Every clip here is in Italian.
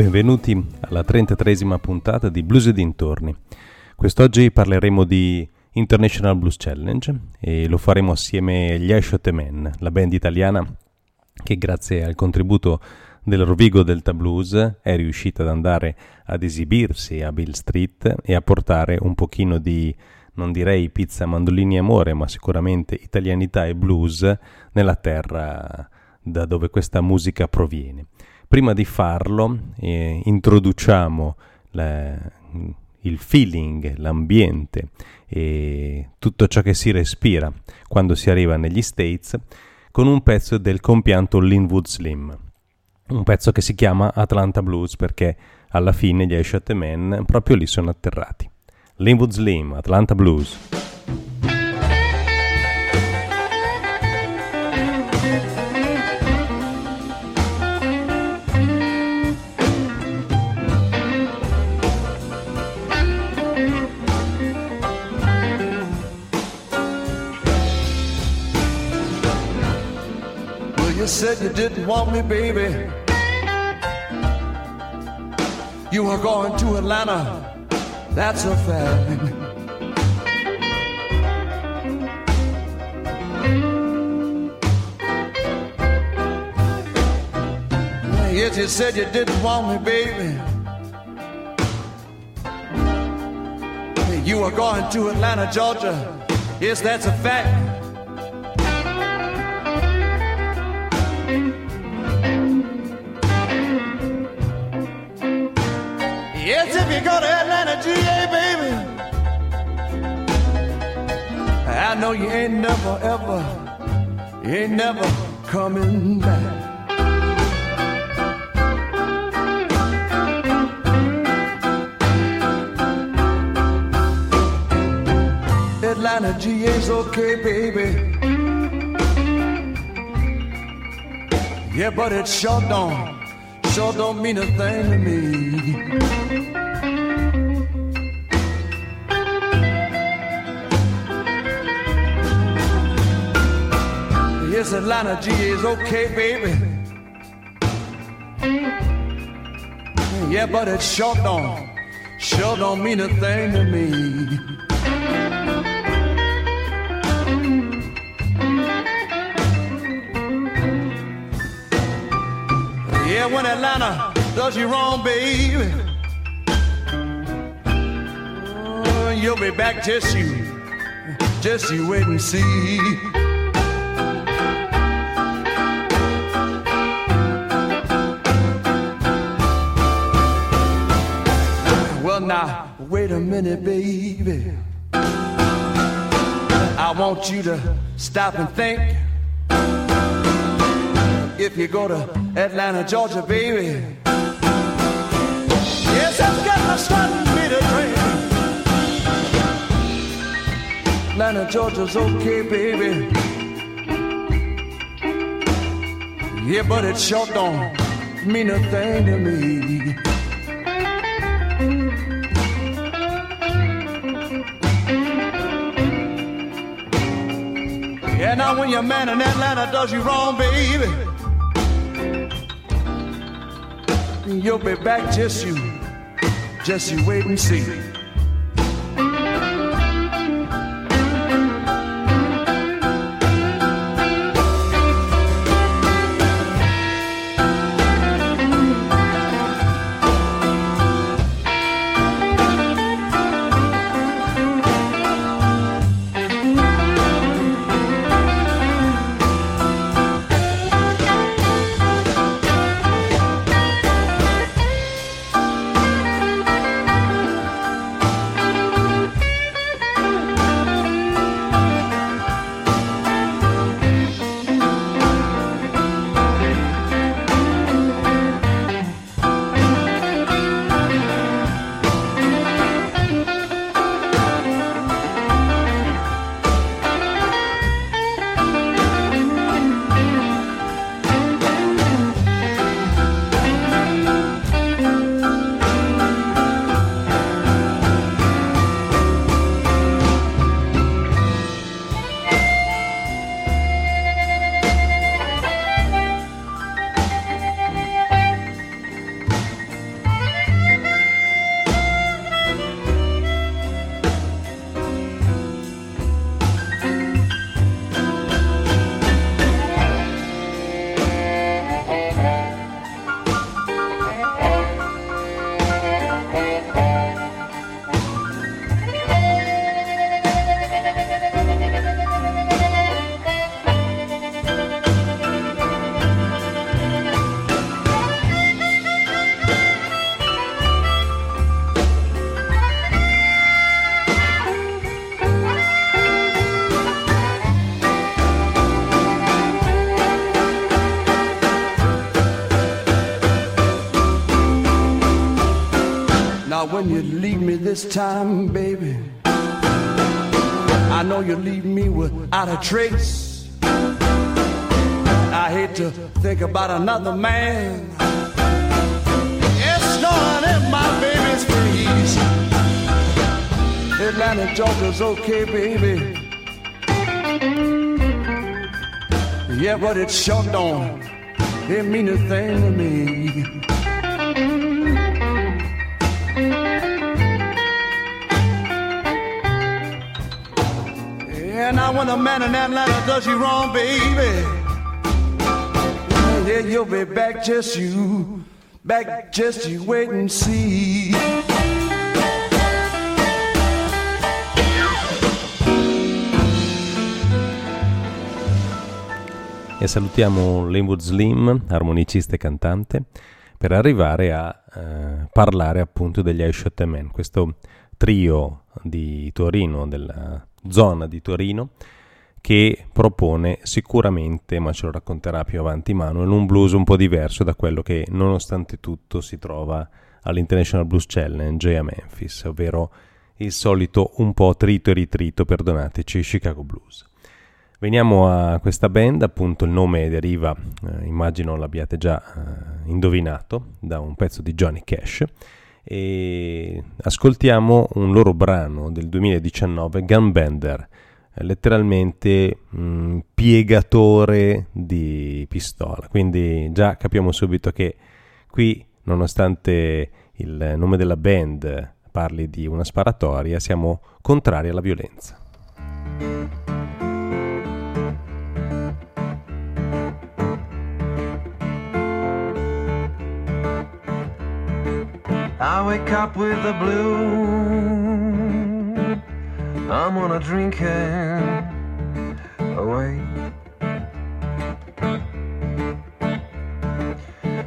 Benvenuti alla 33esima puntata di Blues e Dintorni. Quest'oggi parleremo di International Blues Challenge e lo faremo assieme agli I Shot Men, la band italiana che grazie al contributo del Rovigo Delta Blues è riuscita ad andare ad esibirsi a Beale Street e a portare un pochino di, non direi pizza, mandolini e amore, ma sicuramente italianità e blues nella terra da dove questa musica proviene. Prima di farlo introduciamo il feeling, l'ambiente e tutto ciò che si respira quando si arriva negli States con un pezzo del compianto Linwood Slim, un pezzo che si chiama Atlanta Blues perché alla fine gli I Shot Men proprio lì sono atterrati. Linwood Slim, Atlanta Blues. Said you didn't want me, baby. You were going to Atlanta, that's a fact. Yes, you said you didn't want me, baby. You were going to Atlanta, Georgia, yes, that's a fact. Yes, if you go to Atlanta, GA, baby, I know you ain't never, ever, you ain't never coming back. Atlanta, GA's okay, baby. Yeah, but it sure don't mean a thing to me. Yes, Atlanta, G is okay, baby. Yeah, but it sure don't mean a thing to me. Yeah, when Atlanta does you wrong, baby, oh, you'll be back, just you wait and see. Now, wait a minute, baby, I want you to stop and think. If you go to Atlanta, Georgia, baby, yes, I've got my starting me to drink. Atlanta, Georgia's okay, baby. Yeah, but it sure don't mean a thing to me. Yeah, now when your man in Atlanta does you wrong, baby, you'll be back, just you wait and see. when you leave me this time, baby. I know you leave me without a trace. I hate to think about another man. It's snowing in my baby's face. Atlanta, Georgia's okay, baby. Yeah, but it sure don't. It mean a thing to me. And now when a man in Atlanta does you wrong, baby, yeah, you'll be back, just you, back, just you, wait and see. E salutiamo Linwood Slim, armonicista e cantante, per arrivare a parlare appunto degli I Shot Men, questo trio di Torino, della zona di Torino, che propone sicuramente, ma ce lo racconterà più avanti Manuel, un blues un po' diverso da quello che nonostante tutto si trova all'International Blues Challenge e a Memphis, ovvero il solito un po' trito e ritrito, perdonateci, Chicago Blues. Veniamo a questa band, appunto il nome deriva, immagino l'abbiate già indovinato, da un pezzo di Johnny Cash, e ascoltiamo un loro brano del 2019, Gunbender, letteralmente piegatore di pistola, quindi già capiamo subito che qui, nonostante il nome della band parli di una sparatoria, siamo contrari alla violenza. I wake up with the blue, I'm on a drinking away.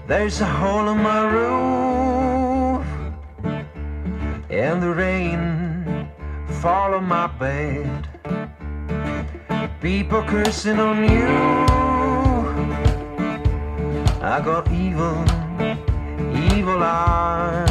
There's a hole in my roof and the rain fall on my bed. People cursing on you, I got evil, evil eyes.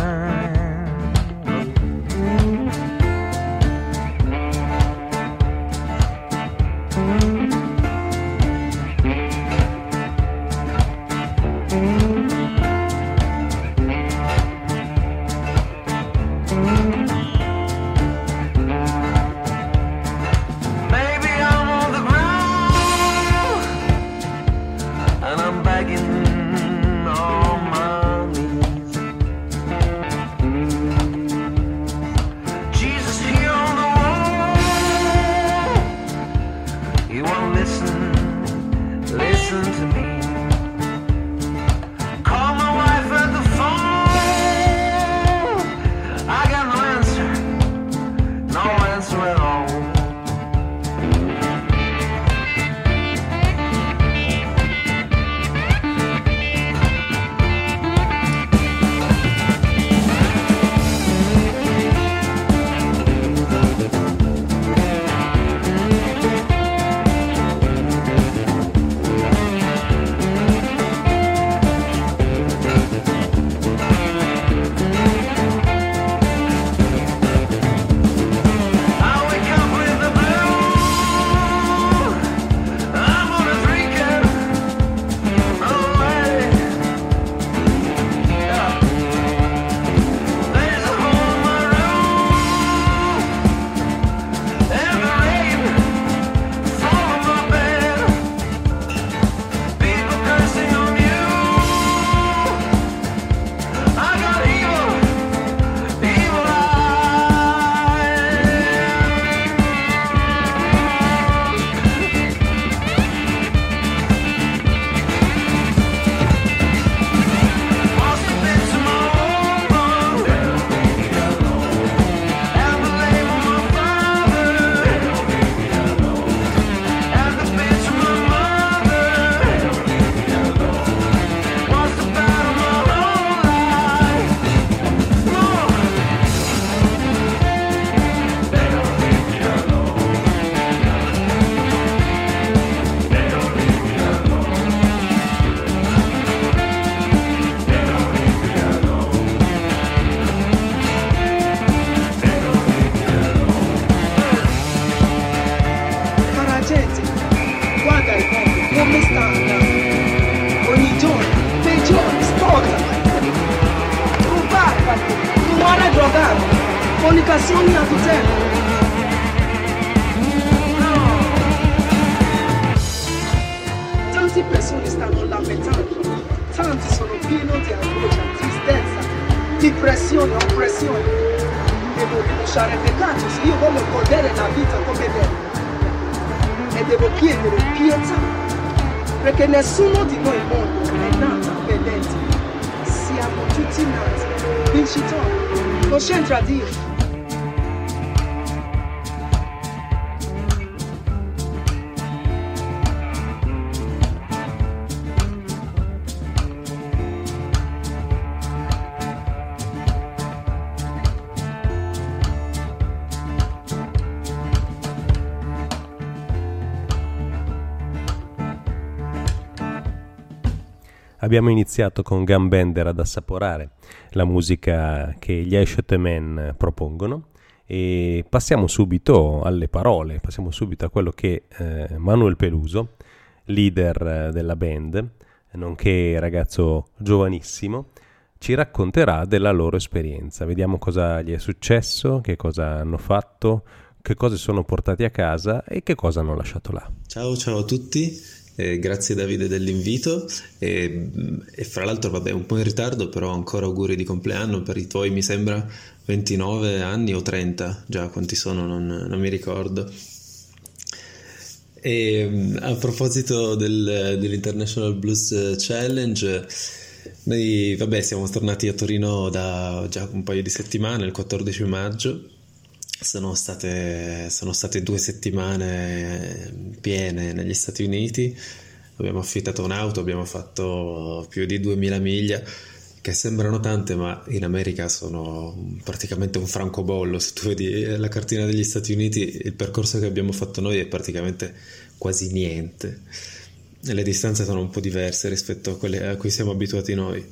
sempre. Tante persone stanno lamentando, tanti sono pieni di angoscia, tristezza, depressione, oppressione. Devo rinunciare ai peccati se io voglio godere la vita come te. E devo chiedere pietà, perché nessuno di noi mondo è nato vedente. Siamo tutti nati vincitori, concentra Dio. Abbiamo iniziato con Gambender ad assaporare la musica che gli I Shot Men propongono e passiamo subito alle parole, passiamo subito a quello che Manuel Peluso, leader della band, nonché ragazzo giovanissimo, ci racconterà della loro esperienza. Vediamo cosa gli è successo, che cosa hanno fatto, che cose sono portati a casa e che cosa hanno lasciato là. Ciao a tutti. Grazie Davide dell'invito e fra l'altro vabbè un po' in ritardo, però ancora auguri di compleanno per i tuoi, mi sembra 29 anni o 30, già quanti sono non mi ricordo. E a proposito dell'International Blues Challenge, noi vabbè siamo tornati a Torino da già un paio di settimane, il 14 maggio. Sono state 2 settimane piene negli Stati Uniti, abbiamo affittato un'auto, abbiamo fatto più di 2000 miglia, che sembrano tante ma in America sono praticamente un francobollo. Se tu vedi la cartina degli Stati Uniti, il percorso che abbiamo fatto noi è praticamente quasi niente, e le distanze sono un po' diverse rispetto a quelle a cui siamo abituati noi.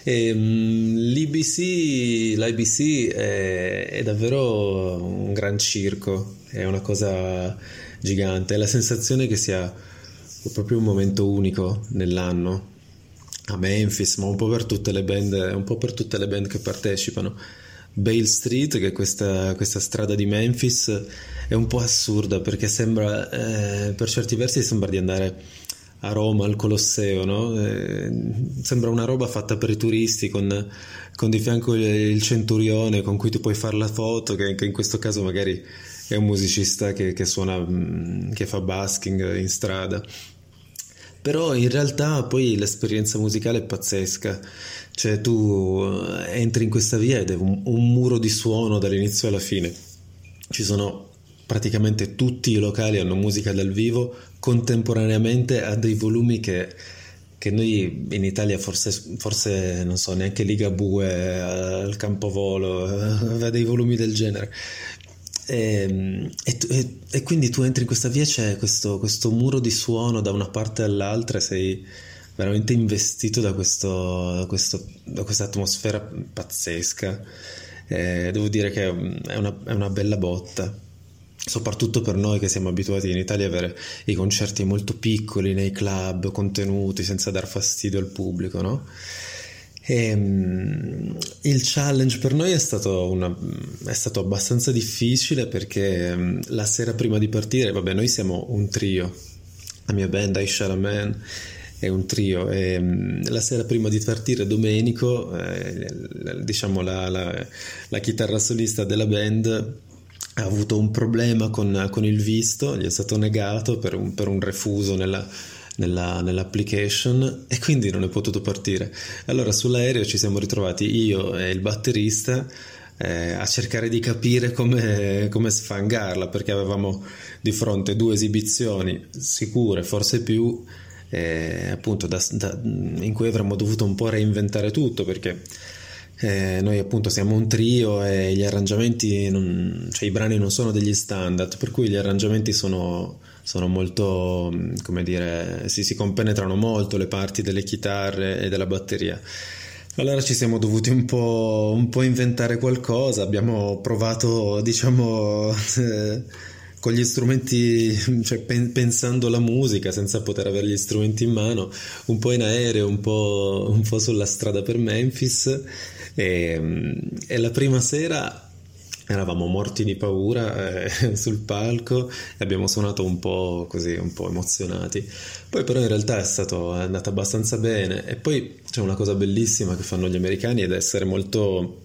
L'IBC è davvero un gran circo, è una cosa gigante, è la sensazione che sia proprio un momento unico nell'anno a Memphis, ma un po' per tutte le band che partecipano. Beale Street, che è questa strada di Memphis, è un po' assurda perché sembra per certi versi sembra di andare a Roma, al Colosseo, no? Sembra una roba fatta per i turisti, con di fianco il centurione con cui tu puoi fare la foto, che in questo caso magari è un musicista che suona, che fa busking in strada. Però in realtà poi l'esperienza musicale è pazzesca, cioè tu entri in questa via ed è un muro di suono dall'inizio alla fine. Ci sono praticamente tutti i locali, hanno musica dal vivo contemporaneamente a dei volumi che noi in Italia forse non so, neanche Ligabue al Campovolo aveva dei volumi del genere, e quindi tu entri in questa via, c'è questo muro di suono da una parte all'altra, sei veramente investito da questa atmosfera pazzesca. Devo dire che è una bella botta, soprattutto per noi che siamo abituati in Italia a avere i concerti molto piccoli nei club, contenuti, senza dar fastidio al pubblico, no? Il challenge per noi è stato abbastanza difficile perché la sera prima di partire, vabbè, noi siamo un trio, la mia band I Shot Men è un trio, e la sera prima di partire Domenico, diciamo la chitarra solista della band, ha avuto un problema con il visto, gli è stato negato per un refuso nell'application e quindi non è potuto partire. Allora sull'aereo ci siamo ritrovati io e il batterista a cercare di capire come sfangarla, perché avevamo di fronte 2 esibizioni sicure, forse più, appunto in cui avremmo dovuto un po' reinventare tutto, perché noi appunto siamo un trio e gli arrangiamenti i brani non sono degli standard, per cui gli arrangiamenti sono molto, come dire, si compenetrano molto le parti delle chitarre e della batteria. Allora ci siamo dovuti un po' inventare qualcosa, abbiamo provato, diciamo, con gli strumenti, cioè pensando la musica senza poter avere gli strumenti in mano, un po' in aereo, un po' sulla strada per Memphis, e la prima sera eravamo morti di paura sul palco, e abbiamo suonato un po' così, un po' emozionati. Poi però in realtà è andata abbastanza bene. E poi c'è una cosa bellissima che fanno gli americani, ed essere molto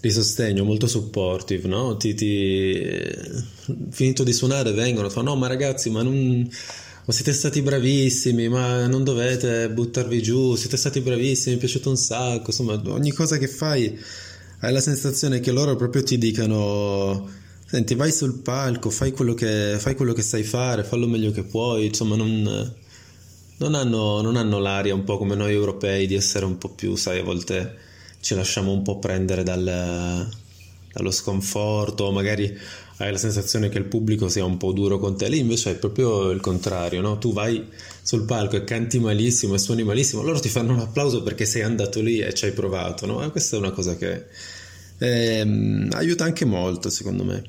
di sostegno, molto supportive, no? Finito di suonare vengono e fanno: no, ma ragazzi, ma non... siete stati bravissimi, ma non dovete buttarvi giù, siete stati bravissimi, mi è piaciuto un sacco. Insomma, ogni cosa che fai hai la sensazione che loro proprio ti dicano: senti, vai sul palco, fai quello che sai fare, fallo meglio che puoi. Insomma, non hanno l'aria un po' come noi europei di essere un po' più, sai, a volte ci lasciamo un po' prendere dallo sconforto, magari hai la sensazione che il pubblico sia un po' duro con te. Lì invece è proprio il contrario, no? Tu vai sul palco e canti malissimo e suoni malissimo, loro ti fanno un applauso perché sei andato lì e ci hai provato, no? E questa è una cosa che aiuta anche molto, secondo me.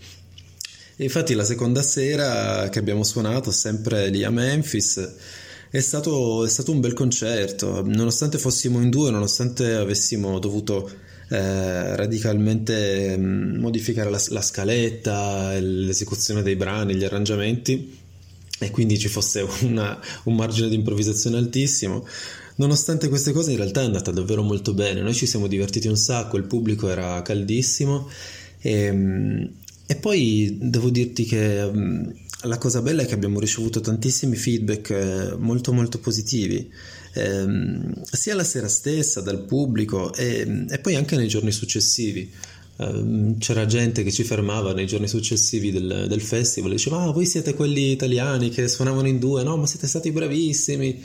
E infatti la seconda sera che abbiamo suonato sempre lì a Memphis è stato un bel concerto, nonostante fossimo in due, nonostante avessimo dovuto radicalmente modificare la scaletta, l'esecuzione dei brani, gli arrangiamenti, e quindi ci fosse un margine di improvvisazione altissimo. Nonostante queste cose, in realtà è andata davvero molto bene, noi ci siamo divertiti un sacco, il pubblico era caldissimo, e poi devo dirti che la cosa bella è che abbiamo ricevuto tantissimi feedback molto molto positivi, sia la sera stessa dal pubblico e poi anche nei giorni successivi. C'era gente che ci fermava nei giorni successivi del festival e diceva: ah, voi siete quelli italiani che suonavano in due, no? Ma siete stati bravissimi.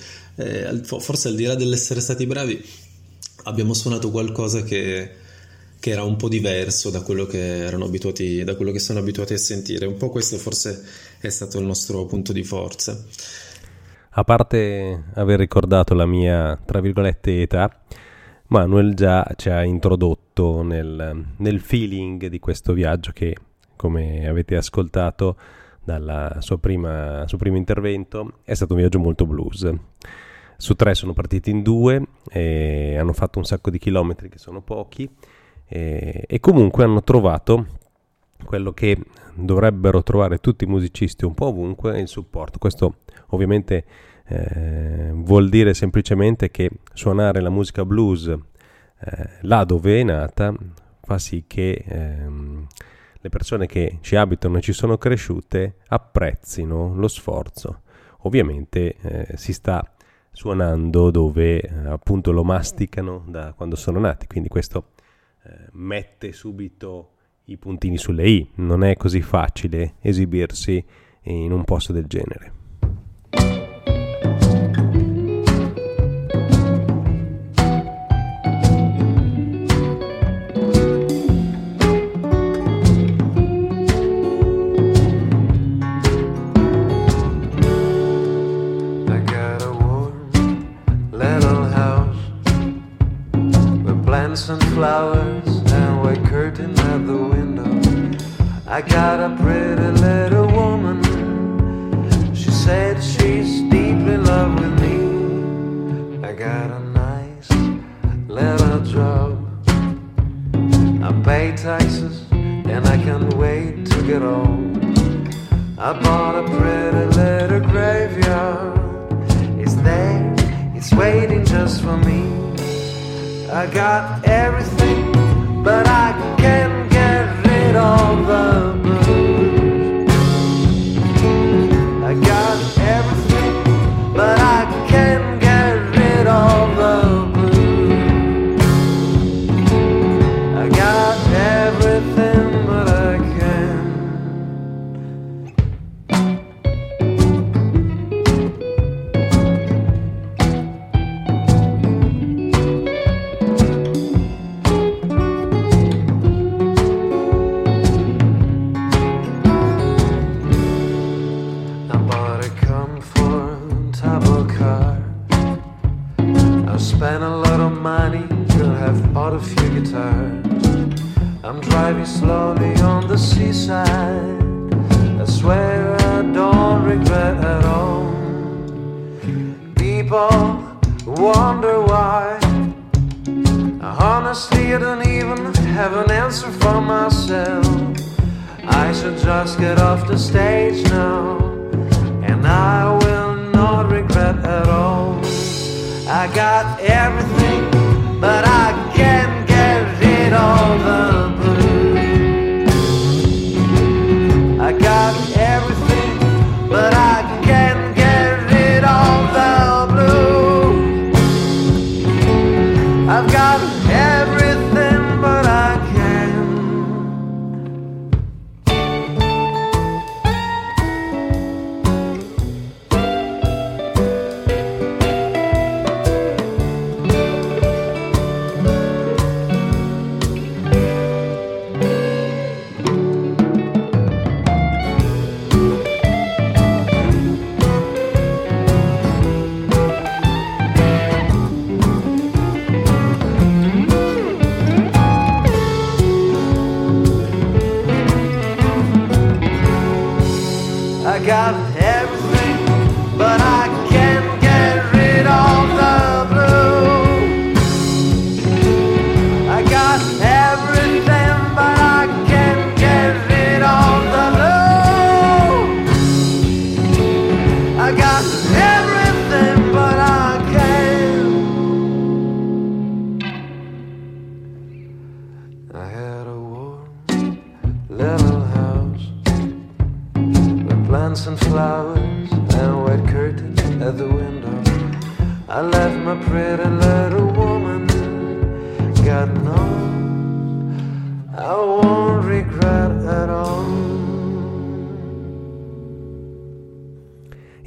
Forse al di là dell'essere stati bravi, abbiamo suonato qualcosa che era un po' diverso da quello che erano abituati, da quello che sono abituati a sentire. Un po' questo forse è stato il nostro punto di forza. A parte aver ricordato la mia, tra virgolette, età, Manuel già ci ha introdotto nel feeling di questo viaggio che, come avete ascoltato dalla suo primo intervento, è stato un viaggio molto blues. Su tre sono partiti in due, e hanno fatto un sacco di chilometri che sono pochi, e comunque hanno trovato quello che dovrebbero trovare tutti i musicisti un po' ovunque, il supporto. Questo ovviamente vuol dire semplicemente che suonare la musica blues là dove è nata fa sì che le persone che ci abitano e ci sono cresciute apprezzino lo sforzo. Ovviamente si sta suonando dove appunto lo masticano da quando sono nati, quindi questo mette subito i puntini sulle i. Non è così facile esibirsi in un posto del genere. I got a pretty little woman. She said she's deeply in love with me. I got a nice little job. I pay taxes and I can't wait to get old. I bought a pretty little graveyard. It's there, it's waiting just for me. I got everything, but I can't get rid of the Honestly, I don't even have an answer for myself. I should just get off the stage now, and I will not regret at all. I got everything, but I can't get rid of the blues. I got everything, but I can't get rid of the blues. I've got everything, but I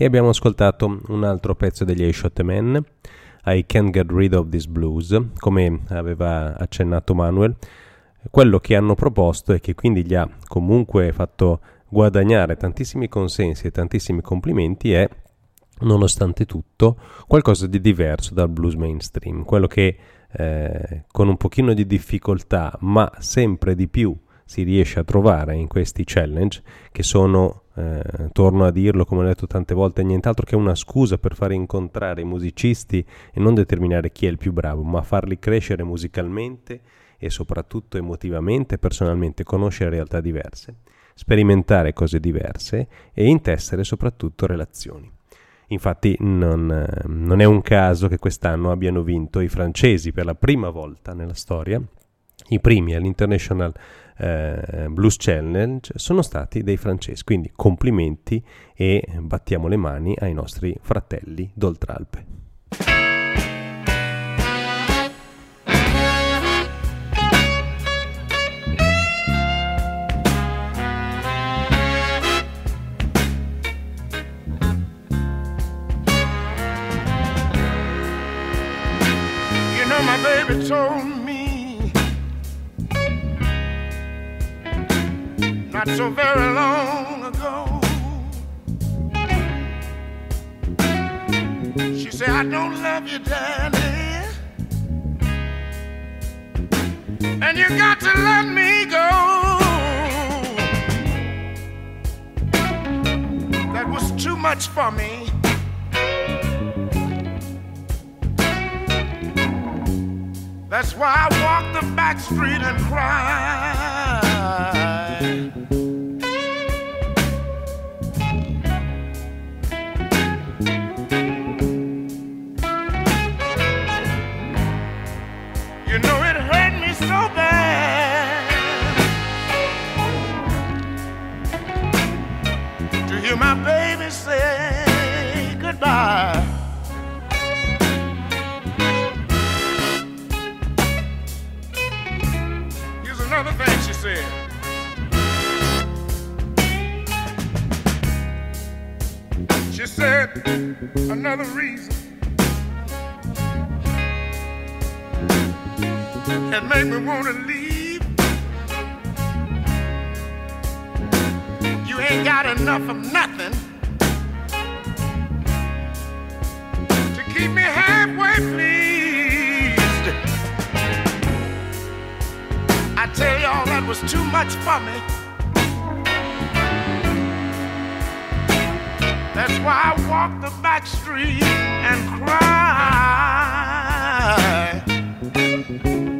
E abbiamo ascoltato un altro pezzo degli I Shot Men, I Can't Get Rid of This Blues, come aveva accennato Manuel. Quello che hanno proposto e che quindi gli ha comunque fatto guadagnare tantissimi consensi e tantissimi complimenti è, nonostante tutto, qualcosa di diverso dal blues mainstream. Quello che con un pochino di difficoltà, ma sempre di più, si riesce a trovare in questi challenge, che sono... torno a dirlo, come ho detto tante volte, nient'altro che una scusa per far incontrare i musicisti e non determinare chi è il più bravo, ma farli crescere musicalmente e soprattutto emotivamente, personalmente, conoscere realtà diverse, sperimentare cose diverse e intessere soprattutto relazioni. Infatti non è un caso che quest'anno abbiano vinto i francesi per la prima volta nella storia. I primi all'International Blues Challenge sono stati dei francesi, quindi complimenti e battiamo le mani ai nostri fratelli d'Oltralpe. You know my baby told me not so very long ago, she said, I don't love you, darling, and you got to let me go. That was too much for me. That's why I walked the back street and cried. You know it hurt me so bad to hear my baby say goodbye. Another thing she said, she said another reason that made me want to leave. You ain't got enough of nothing to keep me halfway pleased. I tell y'all that was too much for me. That's why I walked the back street and cried.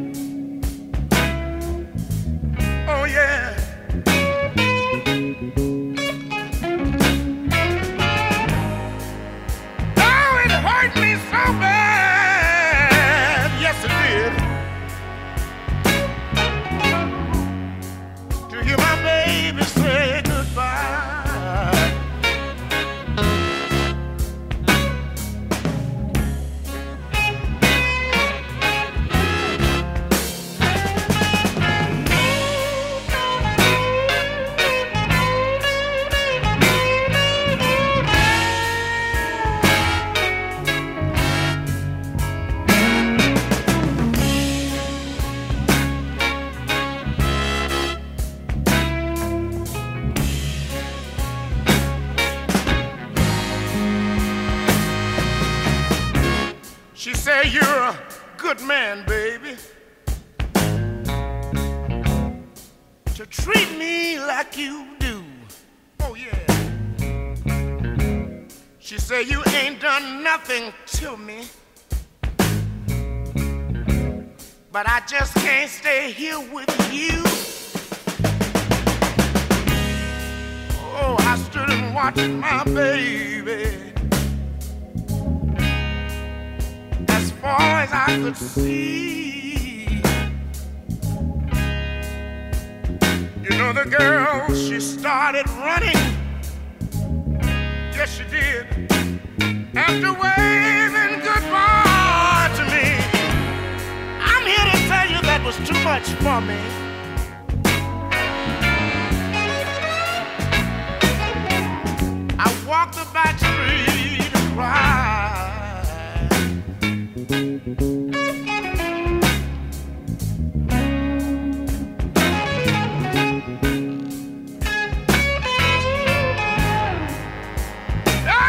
She said, you're a good man, baby, to treat me like you do. Oh, yeah. She said, you ain't done nothing to me, but I just can't stay here with you. Oh, I stood and watched my baby as far as I could see. You know, the girl, she started running. Yes, she did. After waving goodbye to me, I'm here to tell you that was too much for me. I walked the back street and cried. That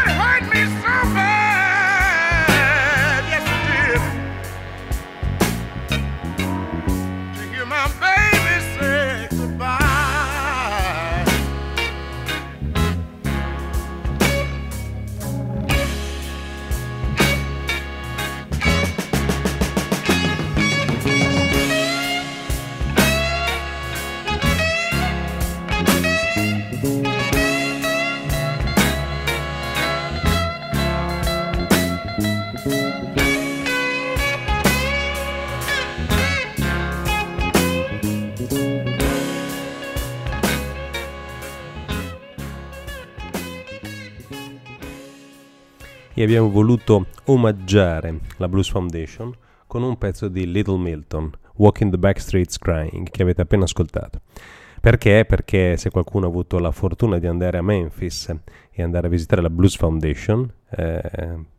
hurt me so bad, yes it did, to hear my baby say goodbye. E abbiamo voluto omaggiare la Blues Foundation con un pezzo di Little Milton, Walking the Back Streets Crying, che avete appena ascoltato. Perché? Perché se qualcuno ha avuto la fortuna di andare a Memphis e andare a visitare la Blues Foundation,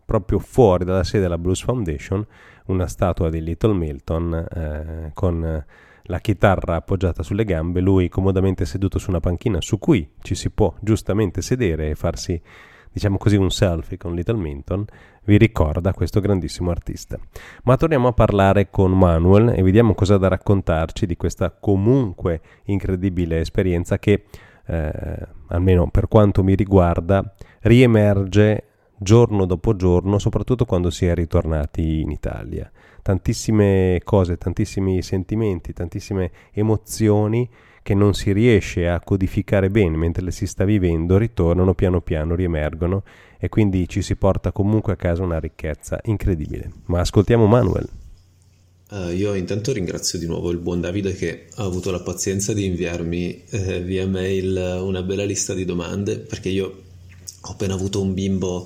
proprio fuori dalla sede della Blues Foundation, una statua di Little Milton con la chitarra appoggiata sulle gambe, lui comodamente seduto su una panchina su cui ci si può giustamente sedere e farsi, diciamo così, un selfie con Little Milton, vi ricorda questo grandissimo artista. Ma torniamo a parlare con Manuel e vediamo cosa ha da raccontarci di questa comunque incredibile esperienza che, almeno per quanto mi riguarda, riemerge giorno dopo giorno, soprattutto quando si è ritornati in Italia. Tantissime cose, tantissimi sentimenti, tantissime emozioni che non si riesce a codificare bene mentre le si sta vivendo, ritornano piano piano, riemergono, e quindi ci si porta comunque a casa una ricchezza incredibile. Ma ascoltiamo Manuel. Io intanto ringrazio di nuovo il buon Davide che ha avuto la pazienza di inviarmi via mail una bella lista di domande, perché io ho appena avuto un bimbo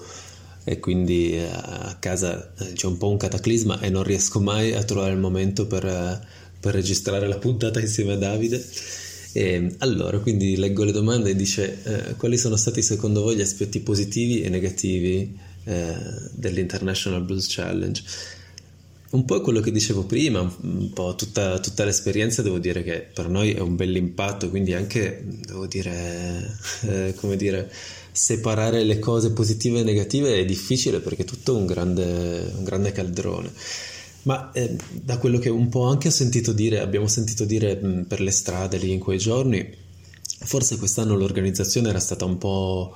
e quindi a casa c'è un po' un cataclisma e non riesco mai a trovare il momento per registrare la puntata insieme a Davide. E allora, quindi leggo le domande e dice quali sono stati secondo voi gli aspetti positivi e negativi dell'International Blues Challenge? Un po' quello che dicevo prima, un po' tutta l'esperienza, devo dire che per noi è un bell'impatto, quindi anche, devo dire, separare le cose positive e negative è difficile perché è tutto un grande caldrone. Ma da quello che un po' anche abbiamo sentito dire per le strade lì in quei giorni, forse quest'anno l'organizzazione era stata un po'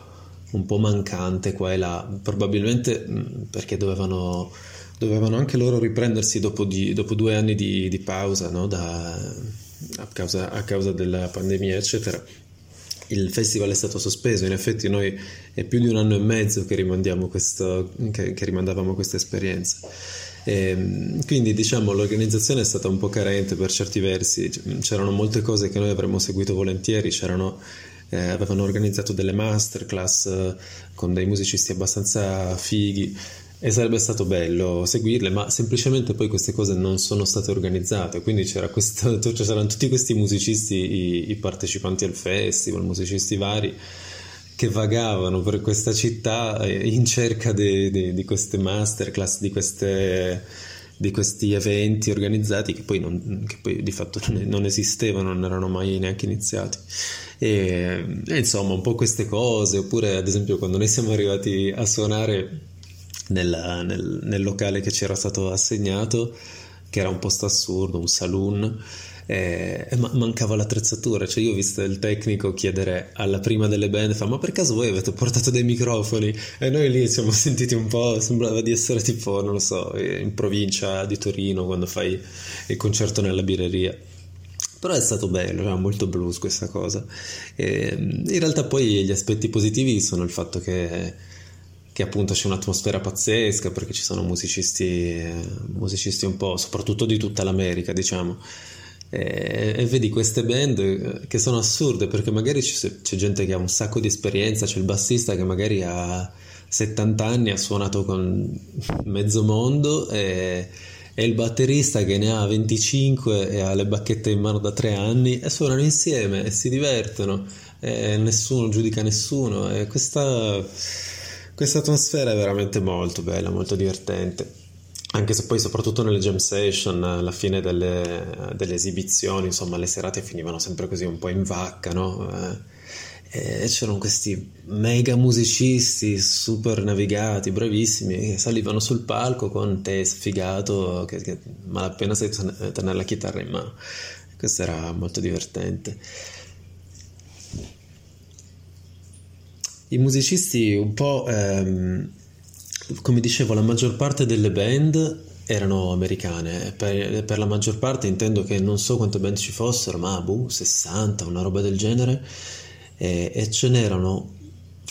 mancante qua e là, probabilmente perché dovevano anche loro riprendersi dopo 2 anni di pausa, no? a causa della pandemia, eccetera. Il festival è stato sospeso, in effetti noi è più di 1 anno e mezzo che rimandiamo che rimandavamo questa esperienza. E quindi diciamo l'organizzazione è stata un po' carente per certi versi, c'erano molte cose che noi avremmo seguito volentieri, avevano organizzato delle masterclass con dei musicisti abbastanza fighi e sarebbe stato bello seguirle, ma semplicemente poi queste cose non sono state organizzate, quindi c'erano tutti questi musicisti, i partecipanti al festival, musicisti vari, che vagavano per questa città in cerca di queste masterclass, di questi eventi organizzati che poi di fatto non esistevano, non erano mai neanche iniziati. E insomma un po' queste cose, oppure ad esempio quando noi siamo arrivati a suonare nel locale che ci era stato assegnato, che era un posto assurdo, un saloon, ma mancava l'attrezzatura. Cioè io ho visto il tecnico chiedere alla prima delle band, fa: ma per caso voi avete portato dei microfoni? E noi lì ci siamo sentiti un po', sembrava di essere tipo, non lo so, in provincia di Torino quando fai il concerto nella birreria. Però è stato bello, era molto blues questa cosa. E in realtà poi gli aspetti positivi sono il fatto che appunto c'è un'atmosfera pazzesca, perché ci sono musicisti un po', soprattutto di tutta l'America, diciamo, e vedi queste band che sono assurde, perché magari c'è gente che ha un sacco di esperienza, c'è il bassista che magari ha 70 anni, ha suonato con mezzo mondo, e il batterista che ne ha 25 e ha le bacchette in mano da 3 anni, e suonano insieme e si divertono e nessuno giudica nessuno, e questa atmosfera è veramente molto bella, molto divertente, anche se poi soprattutto nelle jam session, alla fine delle esibizioni, insomma, le serate finivano sempre così un po' in vacca, no? E c'erano questi mega musicisti super navigati, bravissimi, che salivano sul palco con te sfigato che malapena sai tenere la chitarra in mano. Questo era molto divertente. I musicisti un po', come dicevo, la maggior parte delle band erano americane, per la maggior parte intendo che non so quante band ci fossero, ma 60, una roba del genere, e ce n'erano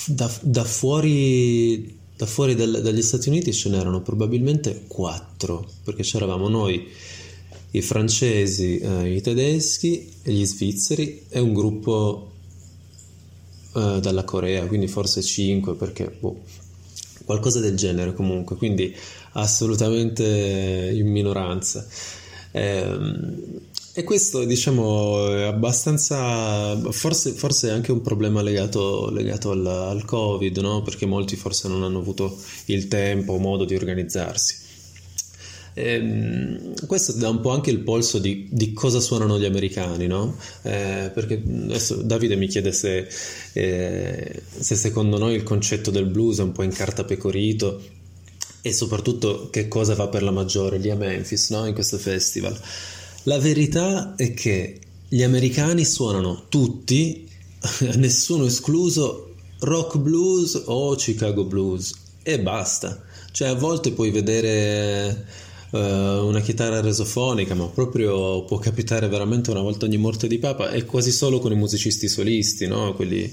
da fuori dagli Stati Uniti, ce n'erano probabilmente 4, perché c'eravamo noi, i francesi, i tedeschi, gli svizzeri e un gruppo dalla Corea, quindi forse 5, perché qualcosa del genere, comunque, quindi assolutamente in minoranza. E questo, diciamo, è abbastanza, forse anche un problema legato al Covid, no? Perché molti forse non hanno avuto il tempo o modo di organizzarsi. Questo dà un po' anche il polso di cosa suonano gli americani, no? Perché adesso Davide mi chiede se secondo noi il concetto del blues è un po' incartapecorito, e soprattutto che cosa va per la maggiore lì a Memphis, no? In questo festival. La verità è che gli americani suonano tutti, nessuno escluso, rock blues o Chicago blues, e basta. Cioè a volte puoi vedere una chitarra resofonica, ma proprio può capitare veramente una volta ogni morte di papa, e quasi solo con i musicisti solisti, no? Quelli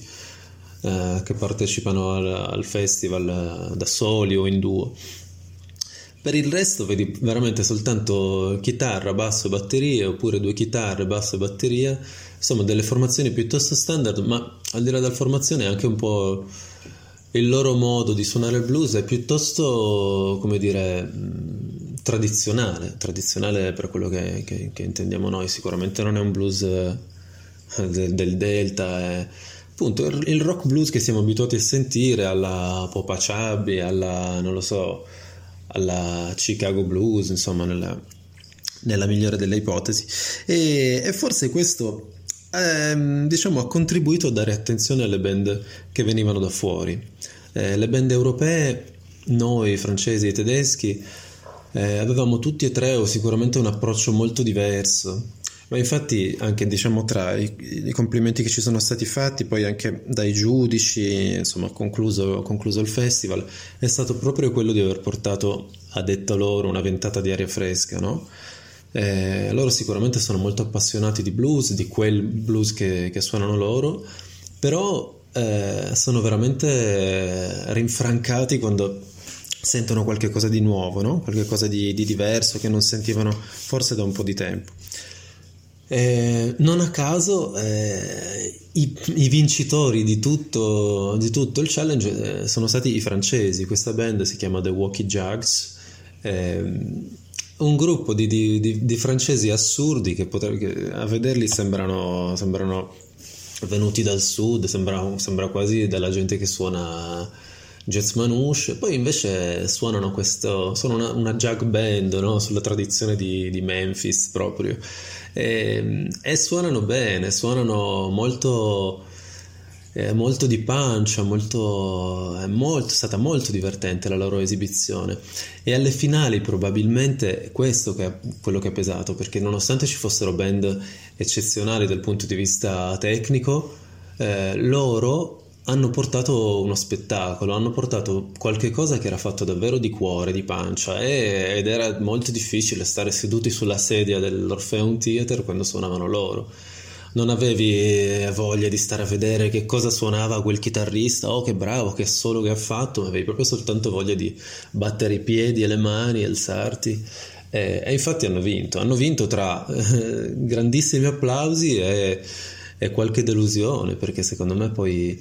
che partecipano al festival da soli o in duo. Per il resto vedi veramente soltanto chitarra, basso e batterie, oppure 2 chitarre, basso e batteria, insomma delle formazioni piuttosto standard, ma al di là della formazione anche un po' il loro modo di suonare il blues è piuttosto, come dire, tradizionale per quello che intendiamo noi. Sicuramente non è un blues del Delta, è appunto il rock blues che siamo abituati a sentire, alla Popa Chubby, alla, non lo so, alla Chicago Blues, insomma, nella migliore delle ipotesi, e forse questo, diciamo, ha contribuito a dare attenzione alle band che venivano da fuori. Le band europee, noi francesi e tedeschi, avevamo tutti e 3 sicuramente un approccio molto diverso, ma infatti anche, diciamo, tra i complimenti che ci sono stati fatti poi anche dai giudici, insomma, concluso il festival, è stato proprio quello di aver portato, a detta loro, una ventata di aria fresca, no? Loro sicuramente sono molto appassionati di blues, di quel blues che suonano loro, però sono veramente rinfrancati quando sentono qualche cosa di nuovo, no? Qualche cosa di diverso che non sentivano forse da un po' di tempo. Non a caso i vincitori di tutto il challenge sono stati i francesi. Questa band si chiama The Walkie Jugs, un gruppo di francesi assurdi che a vederli sembrano venuti dal sud, sembra quasi della gente che suona jazz manouche, poi invece suonano una jug band, no? Sulla tradizione di Memphis proprio, e suonano bene, suonano molto molto di pancia, è stata molto divertente la loro esibizione, e alle finali probabilmente è questo che è quello che ha pesato, perché nonostante ci fossero band eccezionali dal punto di vista tecnico, loro hanno portato uno spettacolo, hanno portato qualche cosa che era fatto davvero di cuore, di pancia, ed era molto difficile stare seduti sulla sedia dell'Orpheum Theater quando suonavano loro. Non avevi voglia di stare a vedere che cosa suonava quel chitarrista, oh che bravo, che solo che ha fatto, ma avevi proprio soltanto voglia di battere i piedi e le mani, alzarti, e infatti hanno vinto tra grandissimi applausi e qualche delusione, perché secondo me poi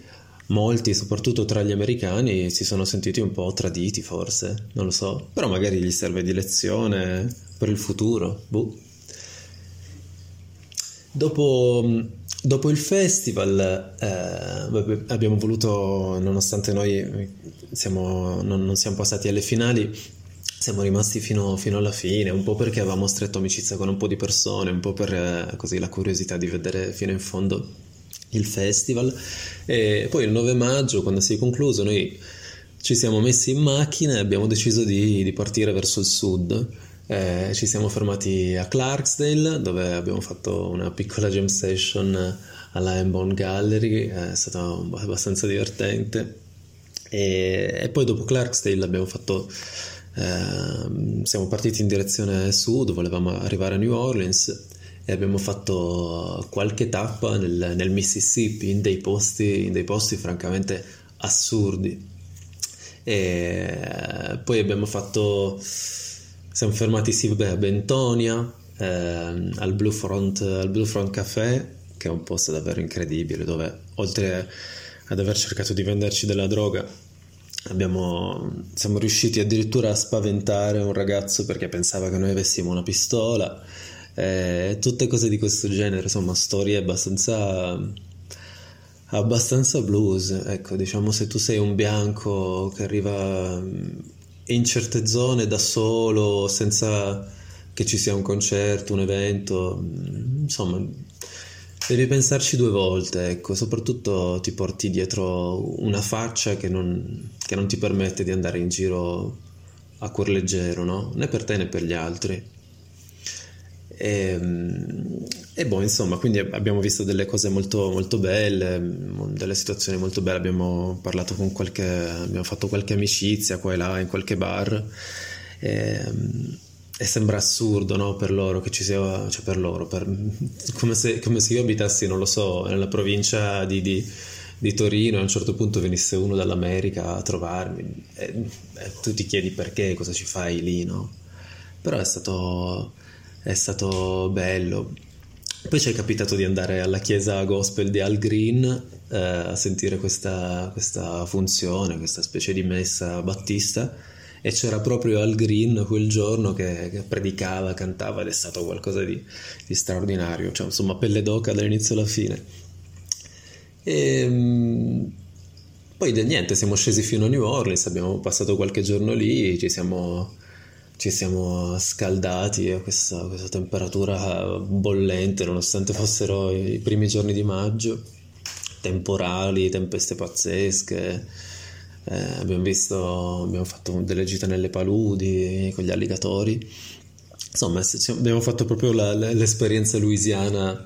molti, soprattutto tra gli americani, si sono sentiti un po' traditi, forse, non lo so, però magari gli serve di lezione per il futuro, boh. Dopo il festival abbiamo voluto, nonostante noi non siamo passati alle finali, siamo rimasti fino alla fine, un po' perché avevamo stretto amicizia con un po' di persone, un po' per così la curiosità di vedere fino in fondo il festival. E poi il 9 maggio, quando si è concluso, noi ci siamo messi in macchina e abbiamo deciso di partire verso il sud. Ci siamo fermati a Clarksdale, dove abbiamo fatto una piccola jam session alla Hambone Gallery, è stato abbastanza divertente, e poi dopo Clarksdale siamo partiti in direzione sud, volevamo arrivare a New Orleans, e abbiamo fatto qualche tappa nel Mississippi, in dei posti francamente assurdi, e poi siamo fermati a Bentonia, al Blue Front Café, che è un posto davvero incredibile, dove oltre ad aver cercato di venderci della droga, siamo riusciti addirittura a spaventare un ragazzo perché pensava che noi avessimo una pistola, tutte cose di questo genere, insomma storie abbastanza blues, ecco, diciamo, se tu sei un bianco che arriva in certe zone da solo, senza che ci sia un concerto, un evento, insomma devi pensarci due volte, ecco, soprattutto ti porti dietro una faccia che non ti permette di andare in giro a cuor leggero, no? Né per te né per gli altri. E boh, insomma, quindi abbiamo visto delle cose molto, molto belle, delle situazioni molto belle, abbiamo fatto qualche amicizia qua e là in qualche bar, e sembra assurdo, no? Per loro che ci sia, cioè per loro, come se io abitassi, non lo so, nella provincia di Torino, e a un certo punto venisse uno dall'America a trovarmi, e tu ti chiedi perché, cosa ci fai lì, no? Però è stato bello. Poi ci è capitato di andare alla chiesa gospel di Al Green, a sentire questa funzione, questa specie di messa battista, e c'era proprio Al Green quel giorno che predicava, cantava, ed è stato qualcosa di straordinario, cioè insomma pelle d'oca dall'inizio alla fine. Poi niente, siamo scesi fino a New Orleans, abbiamo passato qualche giorno lì, ci siamo scaldati a questa temperatura bollente, nonostante fossero i primi giorni di maggio, temporali, tempeste pazzesche, abbiamo fatto delle gite nelle paludi con gli alligatori, insomma abbiamo fatto proprio l'esperienza louisiana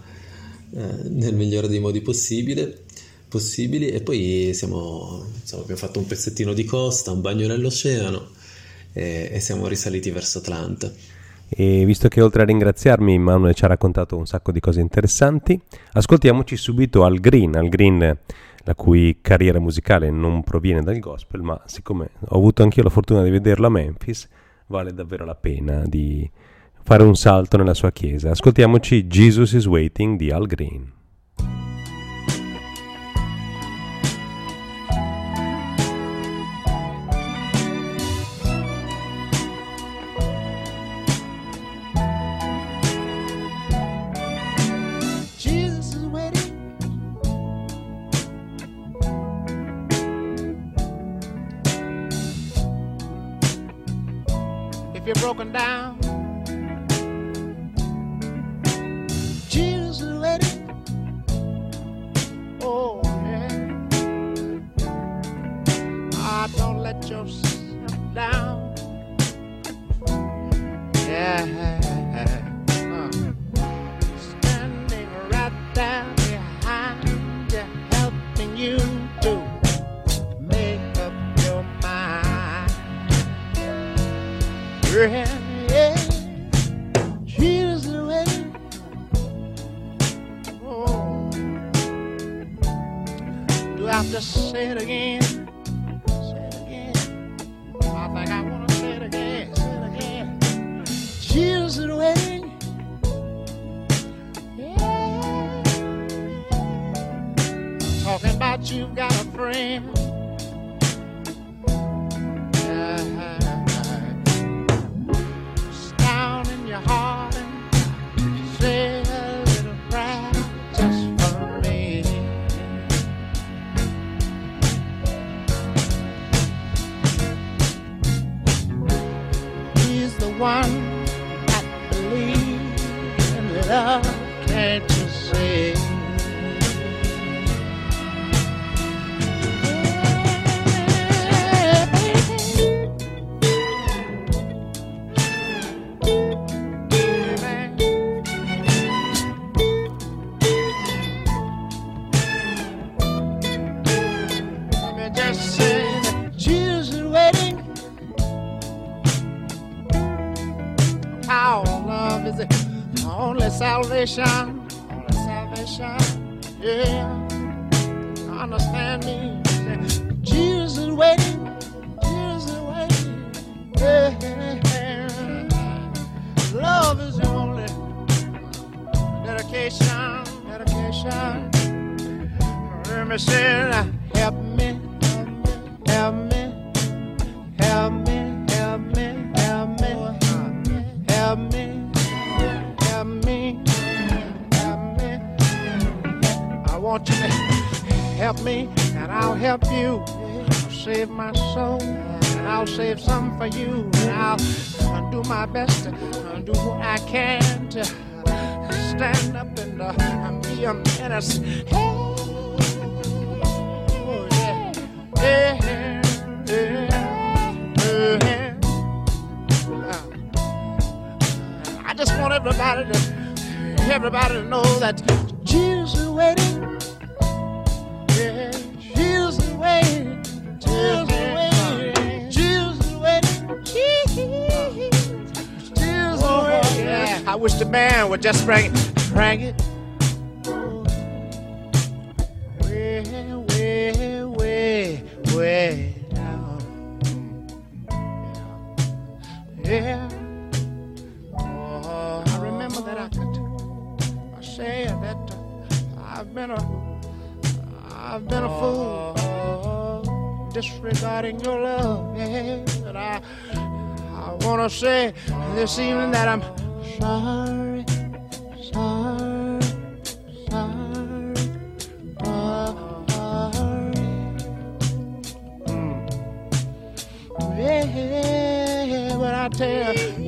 nel migliore dei modi possibili, e poi abbiamo fatto un pezzettino di costa, un bagno nell'oceano, e siamo risaliti verso Atlanta. E visto che oltre a ringraziarmi Manuel ci ha raccontato un sacco di cose interessanti, ascoltiamoci subito Al Green, la cui carriera musicale non proviene dal gospel, ma siccome ho avuto anch'io la fortuna di vederlo a Memphis, vale davvero la pena di fare un salto nella sua chiesa. Ascoltiamoci Jesus is Waiting di Al Green. If you're broken down, Jesus is waiting. Oh, yeah. yourself down. Yeah, standing right there behind you, helping you to make up your mind. Yeah, she doesn't wait. Oh, do I have to say it again? You've got a friend. It's down in your heart and say a little prayer just for me. He's the one that believes in love, can't you see? Salvation, salvation, yeah. Understand me, Jesus is waiting, Jesus is waiting, yeah. Love is the only dedication, dedication. Permission, help me, help me, help me, help me, help me, help me, help me. I want you to help me, and I'll help you. I'll save my soul, and I'll save some for you. And I'll do my best to do what I can to stand up and be a menace. Hey, oh, yeah. Yeah, yeah, yeah. I just want everybody to know that Jesus is waiting. Yeah, Jesus is waiting. Jesus is waiting. Jesus is waiting. Jesus is waiting. Yeah. I wish the band would just bring it. Way, way, way down. Yeah. That I've been a fool, disregarding your love. Yeah, but I wanna say this evening that I'm sorry, sorry, sorry, sorry. Yeah, but I tell you.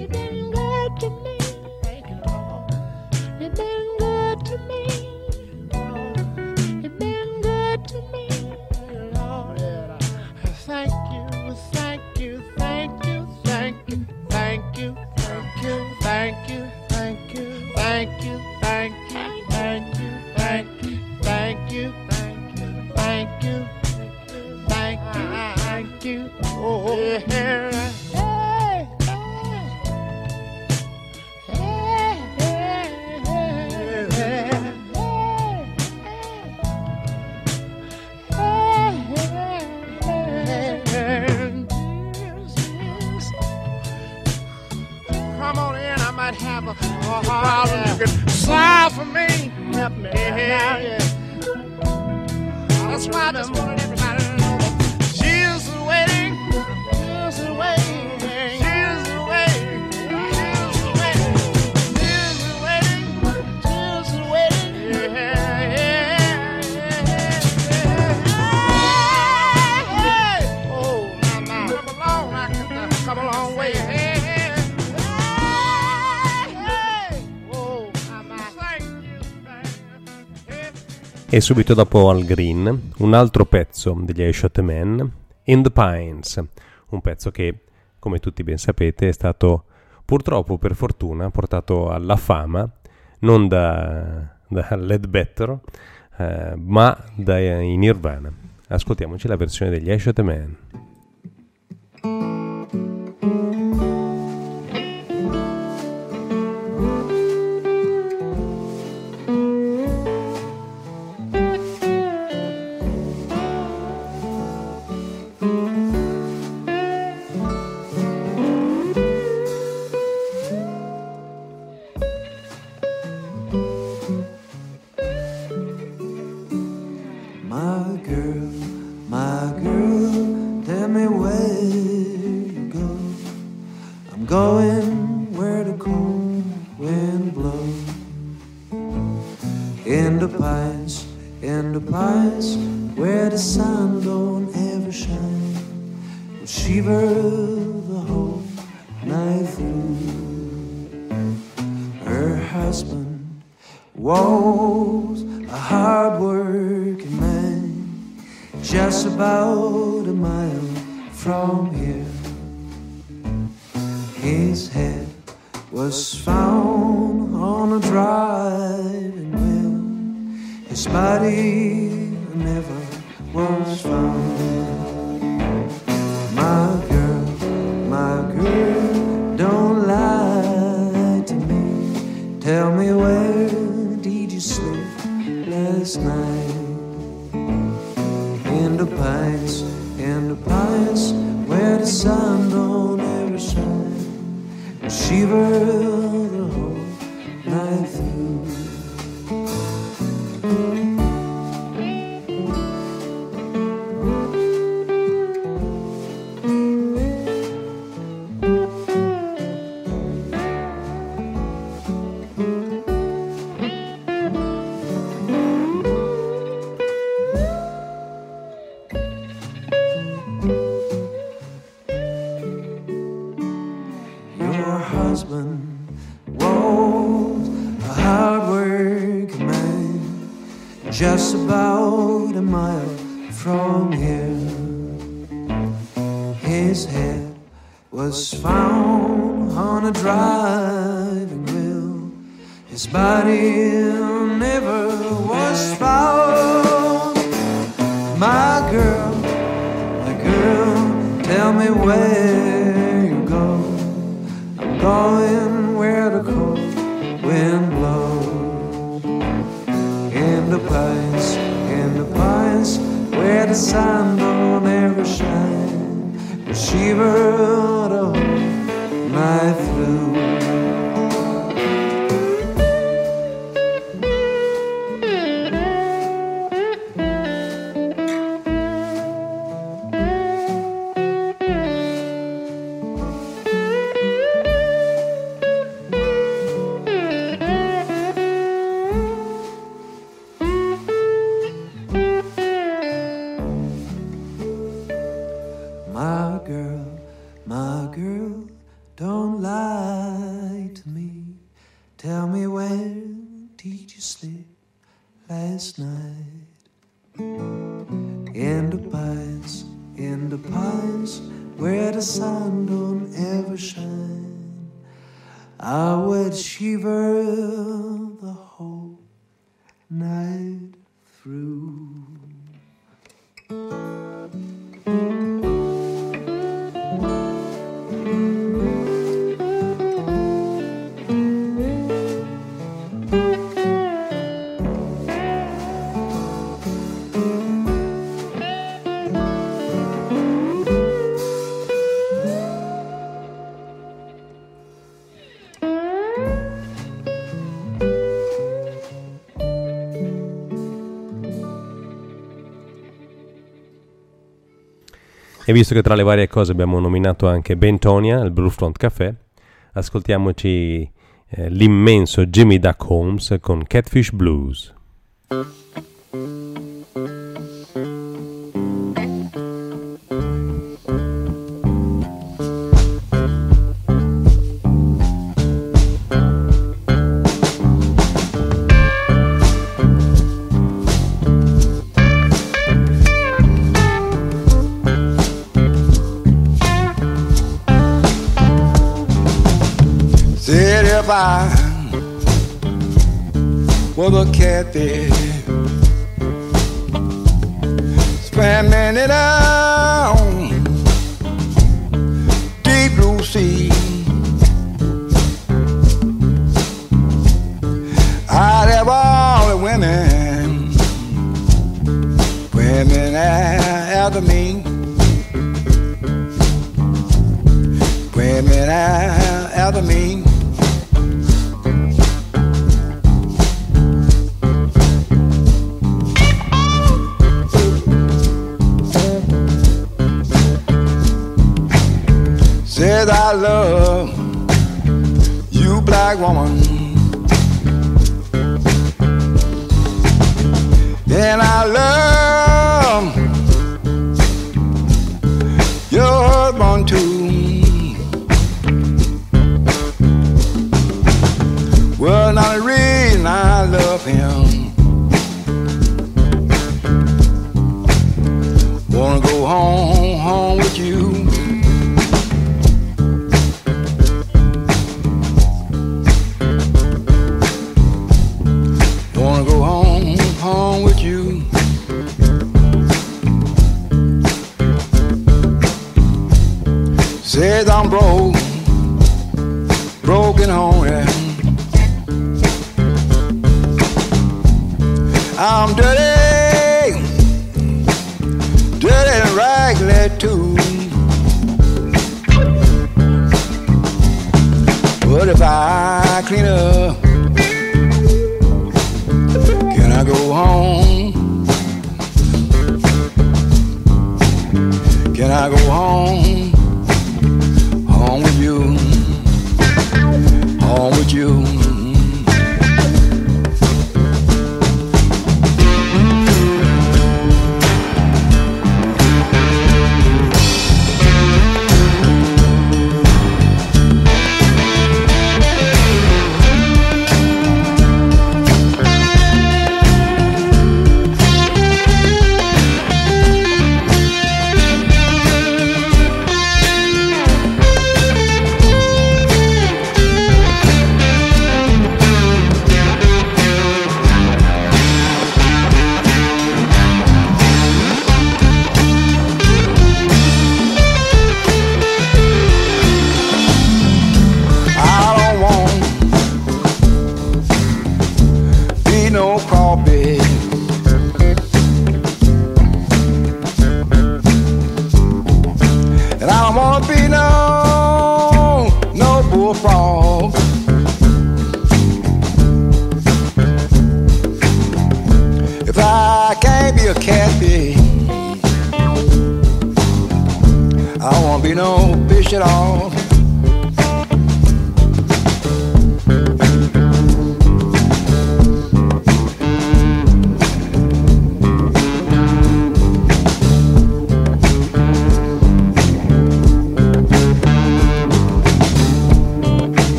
E subito dopo Al Green, un altro pezzo degli I Shot Men, In the Pines, un pezzo che, come tutti ben sapete, è stato purtroppo, per fortuna, portato alla fama non da Led Zeppelin, ma in Nirvana. Ascoltiamoci la versione degli I Shot Men. E visto che tra le varie cose abbiamo nominato anche Bentonia, il Blue Front Café, ascoltiamoci l'immenso Jimmy Duck Holmes con Catfish Blues. City by with a Kathy, spamming it down deep blue sea. Out of all the women, women after me, women after me. Says I love you, black woman, and I love your husband too. Well, now the reason I love him, wanna go home, home with you. Says I'm broke, broken hungry. I'm dirty, dirty and ragged too. But if I clean up, can I go home? Can I go home? Home with you, home with you.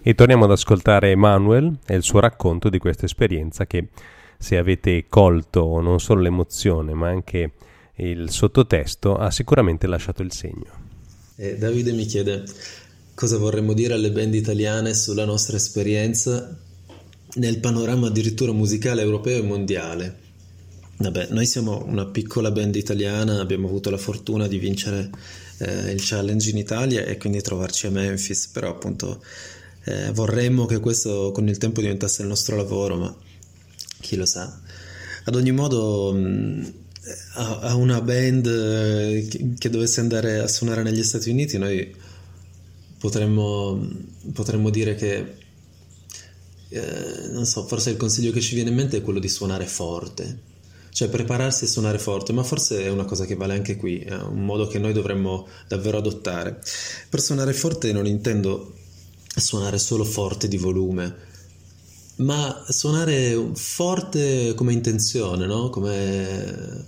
E torniamo ad ascoltare Manuel e il suo racconto di questa esperienza che, se avete colto non solo l'emozione ma anche il sottotesto, ha sicuramente lasciato il segno. Davide mi chiede cosa vorremmo dire alle band italiane sulla nostra esperienza nel panorama addirittura musicale europeo e mondiale. Vabbè, noi siamo una piccola band italiana, abbiamo avuto la fortuna di vincere il challenge in Italia e quindi trovarci a Memphis, però appunto vorremmo che questo con il tempo diventasse il nostro lavoro, ma chi lo sa. Ad ogni modo, a una band che dovesse andare a suonare negli Stati Uniti, noi potremmo dire che non so, forse il consiglio che ci viene in mente è quello di suonare forte, cioè prepararsi a suonare forte, ma forse è una cosa che vale anche qui, è un modo che noi dovremmo davvero adottare. Per suonare forte non intendo suonare solo forte di volume, ma suonare forte come intenzione, no? Come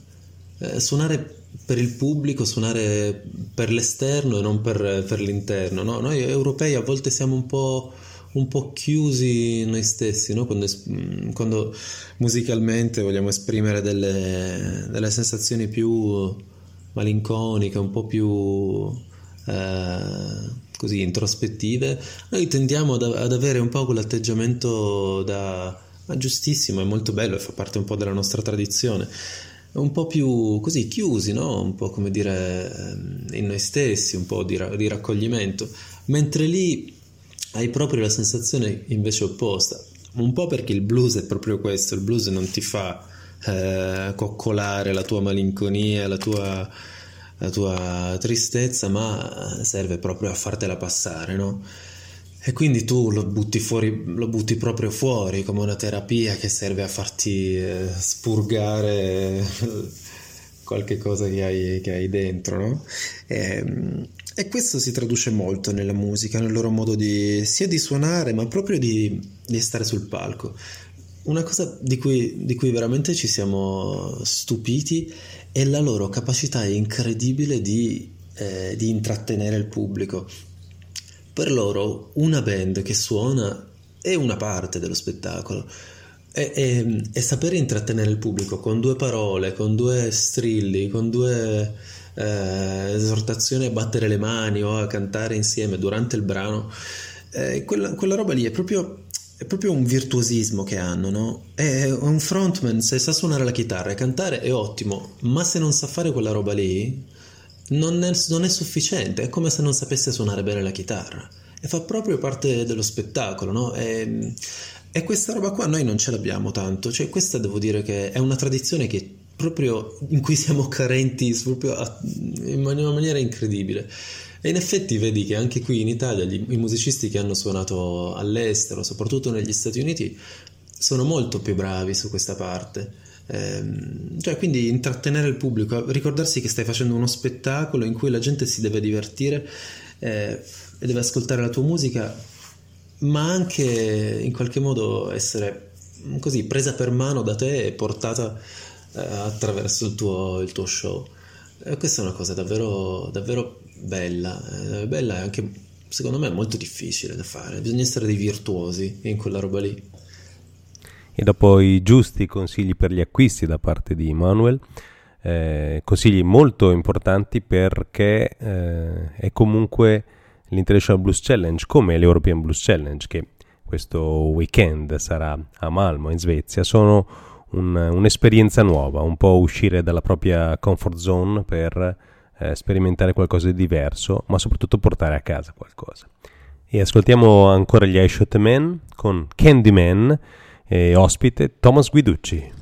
suonare per il pubblico, suonare per l'esterno e non per l'interno, no? Noi europei a volte siamo un po' un po' chiusi noi stessi, no? Quando musicalmente vogliamo esprimere delle sensazioni più malinconiche, un po' più così introspettive, noi tendiamo ad avere un po' quell'atteggiamento ma giustissimo, è molto bello e fa parte un po' della nostra tradizione, un po' più così chiusi, no? Un po' come dire in noi stessi, un po' di raccoglimento, mentre lì hai proprio la sensazione invece opposta, un po' perché il blues è proprio questo, il blues non ti fa coccolare la tua malinconia, la tua tristezza, ma serve proprio a fartela passare, no? E quindi tu lo butti proprio fuori come una terapia che serve a farti spurgare qualche cosa che hai dentro, no? E questo si traduce molto nella musica, nel loro modo sia di suonare, ma proprio di stare sul palco. Una cosa di cui veramente ci siamo stupiti è la loro capacità incredibile di intrattenere il pubblico. Per loro una band che suona è una parte dello spettacolo, e sapere intrattenere il pubblico con due parole, con due strilli, con due esortazioni a battere le mani o a cantare insieme durante il brano, quella roba lì è proprio un virtuosismo che hanno, no? È un frontman, se sa suonare la chitarra e cantare è ottimo, ma se non sa fare quella roba lì non è sufficiente, è come se non sapesse suonare bene la chitarra, e fa proprio parte dello spettacolo, no? E questa roba qua noi non ce l'abbiamo tanto, cioè questa devo dire che è una tradizione che proprio in cui siamo carenti proprio in una maniera incredibile. E in effetti vedi che anche qui in Italia i musicisti che hanno suonato all'estero, soprattutto negli Stati Uniti, sono molto più bravi su questa parte, cioè quindi intrattenere il pubblico, ricordarsi che stai facendo uno spettacolo in cui la gente si deve divertire e deve ascoltare la tua musica, ma anche in qualche modo essere così presa per mano da te e portata attraverso il tuo show. Questa è una cosa davvero, davvero bella, e anche secondo me molto difficile da fare, bisogna essere dei virtuosi in quella roba lì. E dopo i giusti consigli per gli acquisti da parte di Manuel, consigli molto importanti, perché è comunque l'International Blues Challenge, come l'European Blues Challenge, che questo weekend sarà a Malmö in Svezia, sono un'esperienza nuova, un po' uscire dalla propria comfort zone per sperimentare qualcosa di diverso, ma soprattutto portare a casa qualcosa. E ascoltiamo ancora gli I Shot Men con Candyman e ospite Thomas Guiducci.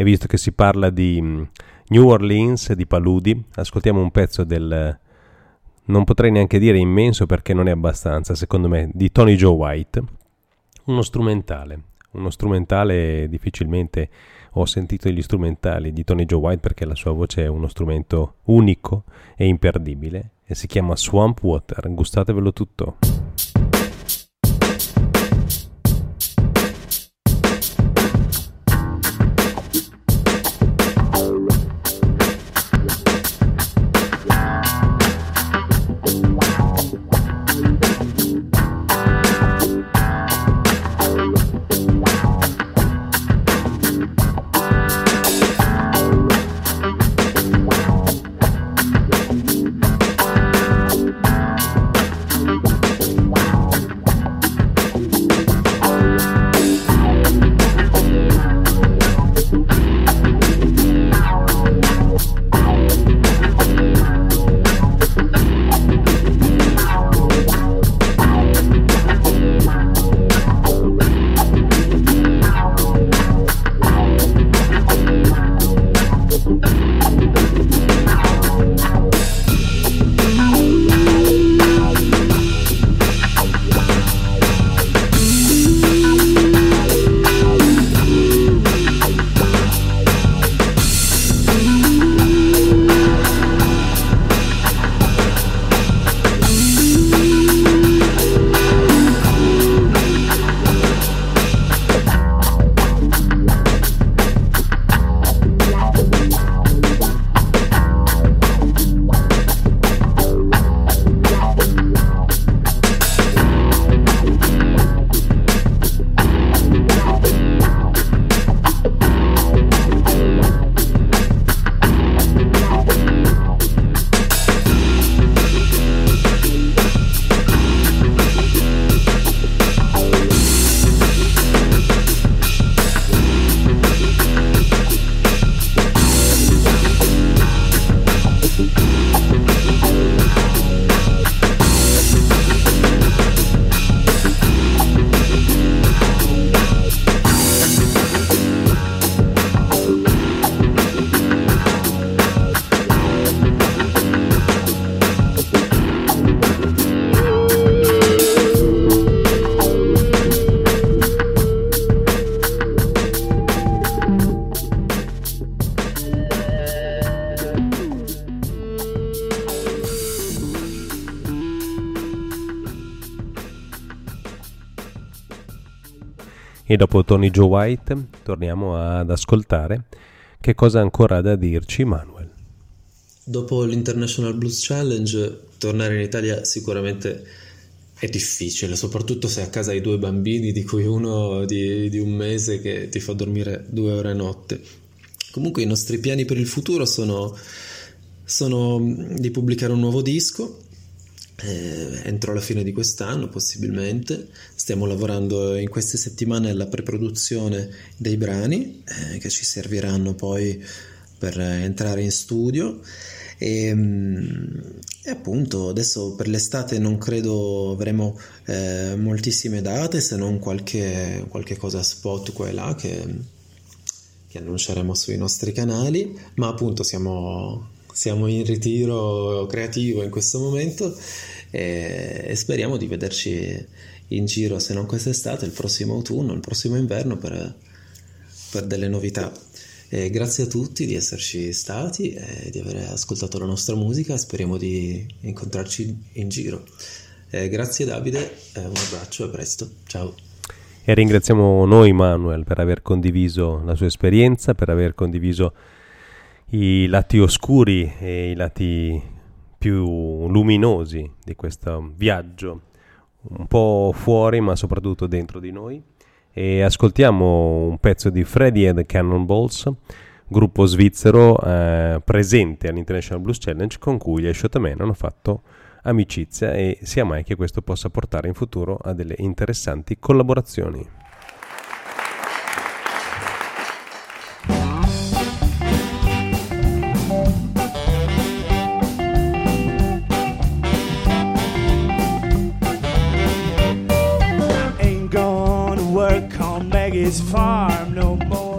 e visto che si parla di New Orleans, di paludi, ascoltiamo un pezzo del, non potrei neanche dire immenso perché non è abbastanza, secondo me, di Tony Joe White, uno strumentale difficilmente ho sentito gli strumentali di Tony Joe White perché la sua voce è uno strumento unico e imperdibile e si chiama Swamp Water, gustatevelo tutto. E dopo Tony Joe White torniamo ad ascoltare che cosa ancora ha da dirci Manuel. Dopo l'International Blues Challenge tornare in Italia sicuramente è difficile, soprattutto se a casa hai due bambini di cui uno di un mese che ti fa dormire 2 ore a notte. Comunque i nostri piani per il futuro sono di pubblicare un nuovo disco entro la fine di quest'anno possibilmente. Stiamo lavorando in queste settimane alla preproduzione dei brani che ci serviranno poi per entrare in studio e appunto adesso per l'estate non credo avremo moltissime date, se non qualche cosa spot qua e là che annunceremo sui nostri canali, ma appunto siamo in ritiro creativo in questo momento e speriamo di vederci in giro, se non quest'estate, il prossimo autunno, il prossimo inverno per delle novità. E grazie a tutti di esserci stati e di aver ascoltato la nostra musica, speriamo di incontrarci in giro. Grazie Davide, un abbraccio e a presto, ciao. E ringraziamo noi Manuel per aver condiviso la sua esperienza, per aver condiviso i lati oscuri e i lati più luminosi di questo viaggio un po' fuori ma soprattutto dentro di noi, e ascoltiamo un pezzo di Freddy and the Cannonballs, gruppo svizzero presente all'International Blues Challenge con cui gli I Shot Men hanno fatto amicizia e sia mai che questo possa portare in futuro a delle interessanti collaborazioni. Farm no more.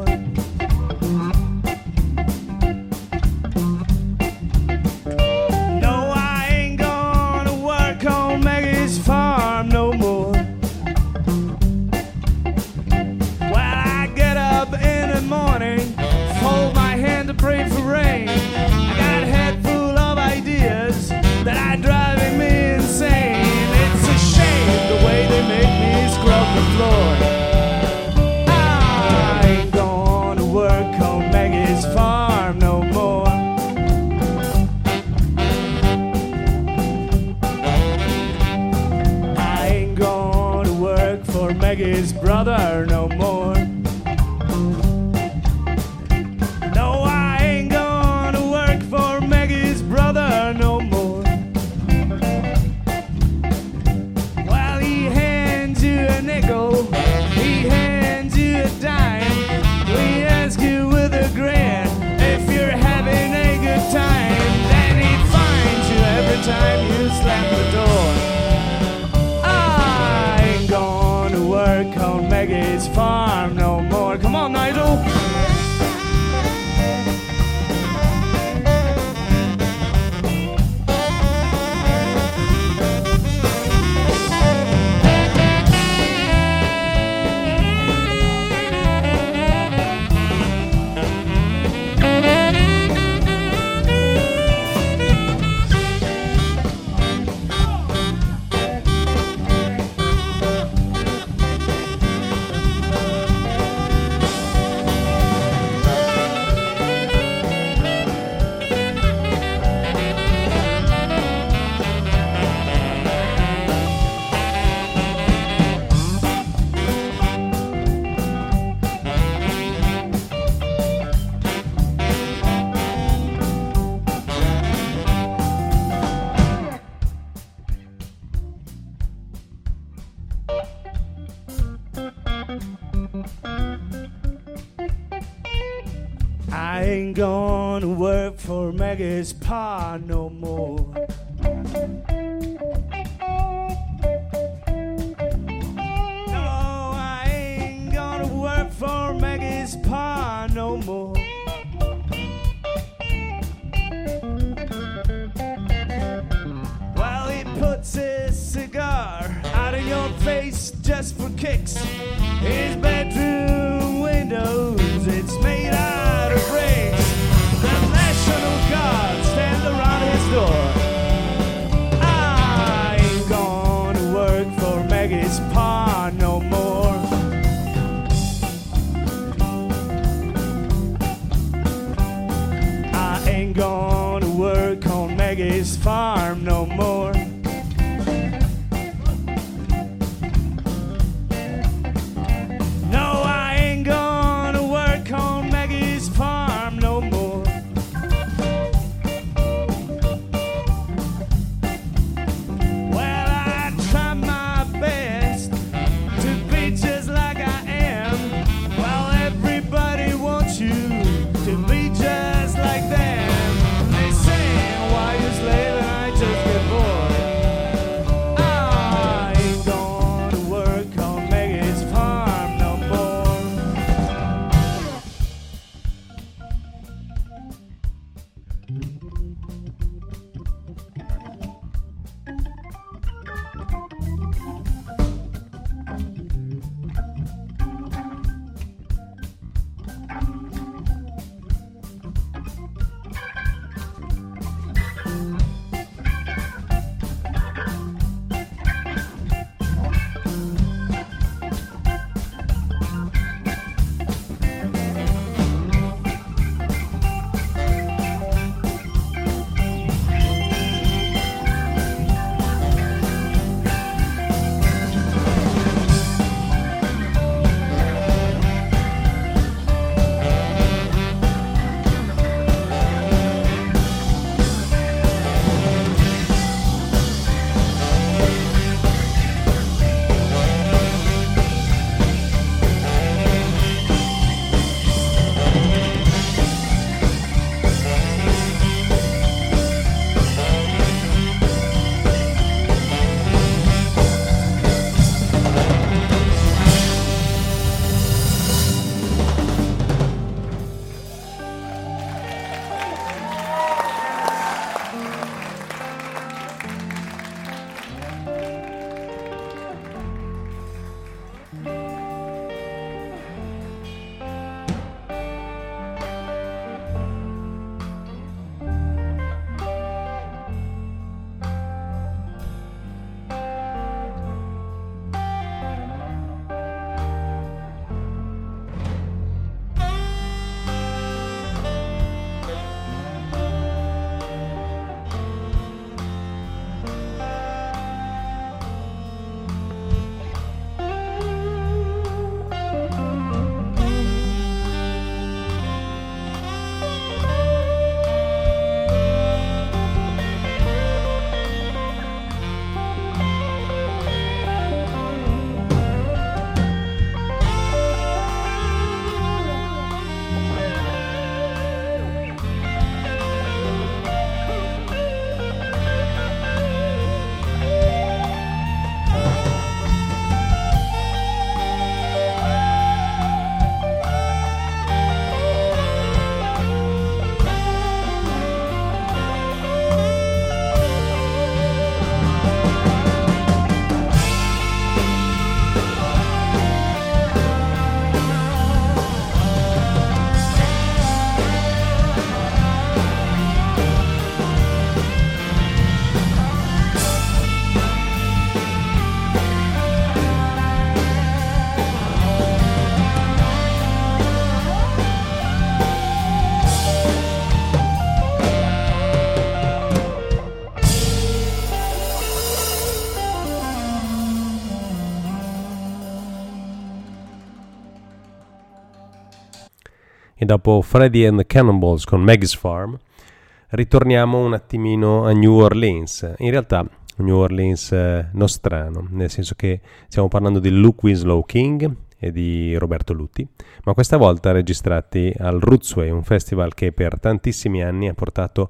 I ain't gonna work for Maggie's pa no more. No, I ain't gonna work for Maggie's pa no more. While he puts his cigar out of your face just for kicks, his bedroom windows, it's made out of bricks. The National Guard stand around his door. I ain't gonna work for Maggie's pa no more. I ain't gonna work on Maggie's farm no more. E dopo Freddy and the Cannonballs con Maggie's Farm ritorniamo un attimino a New Orleans, in realtà New Orleans nostrano, nel senso che stiamo parlando di Luke Winslow King e di Roberto Luti, ma questa volta registrati al Rootsway, un festival che per tantissimi anni ha portato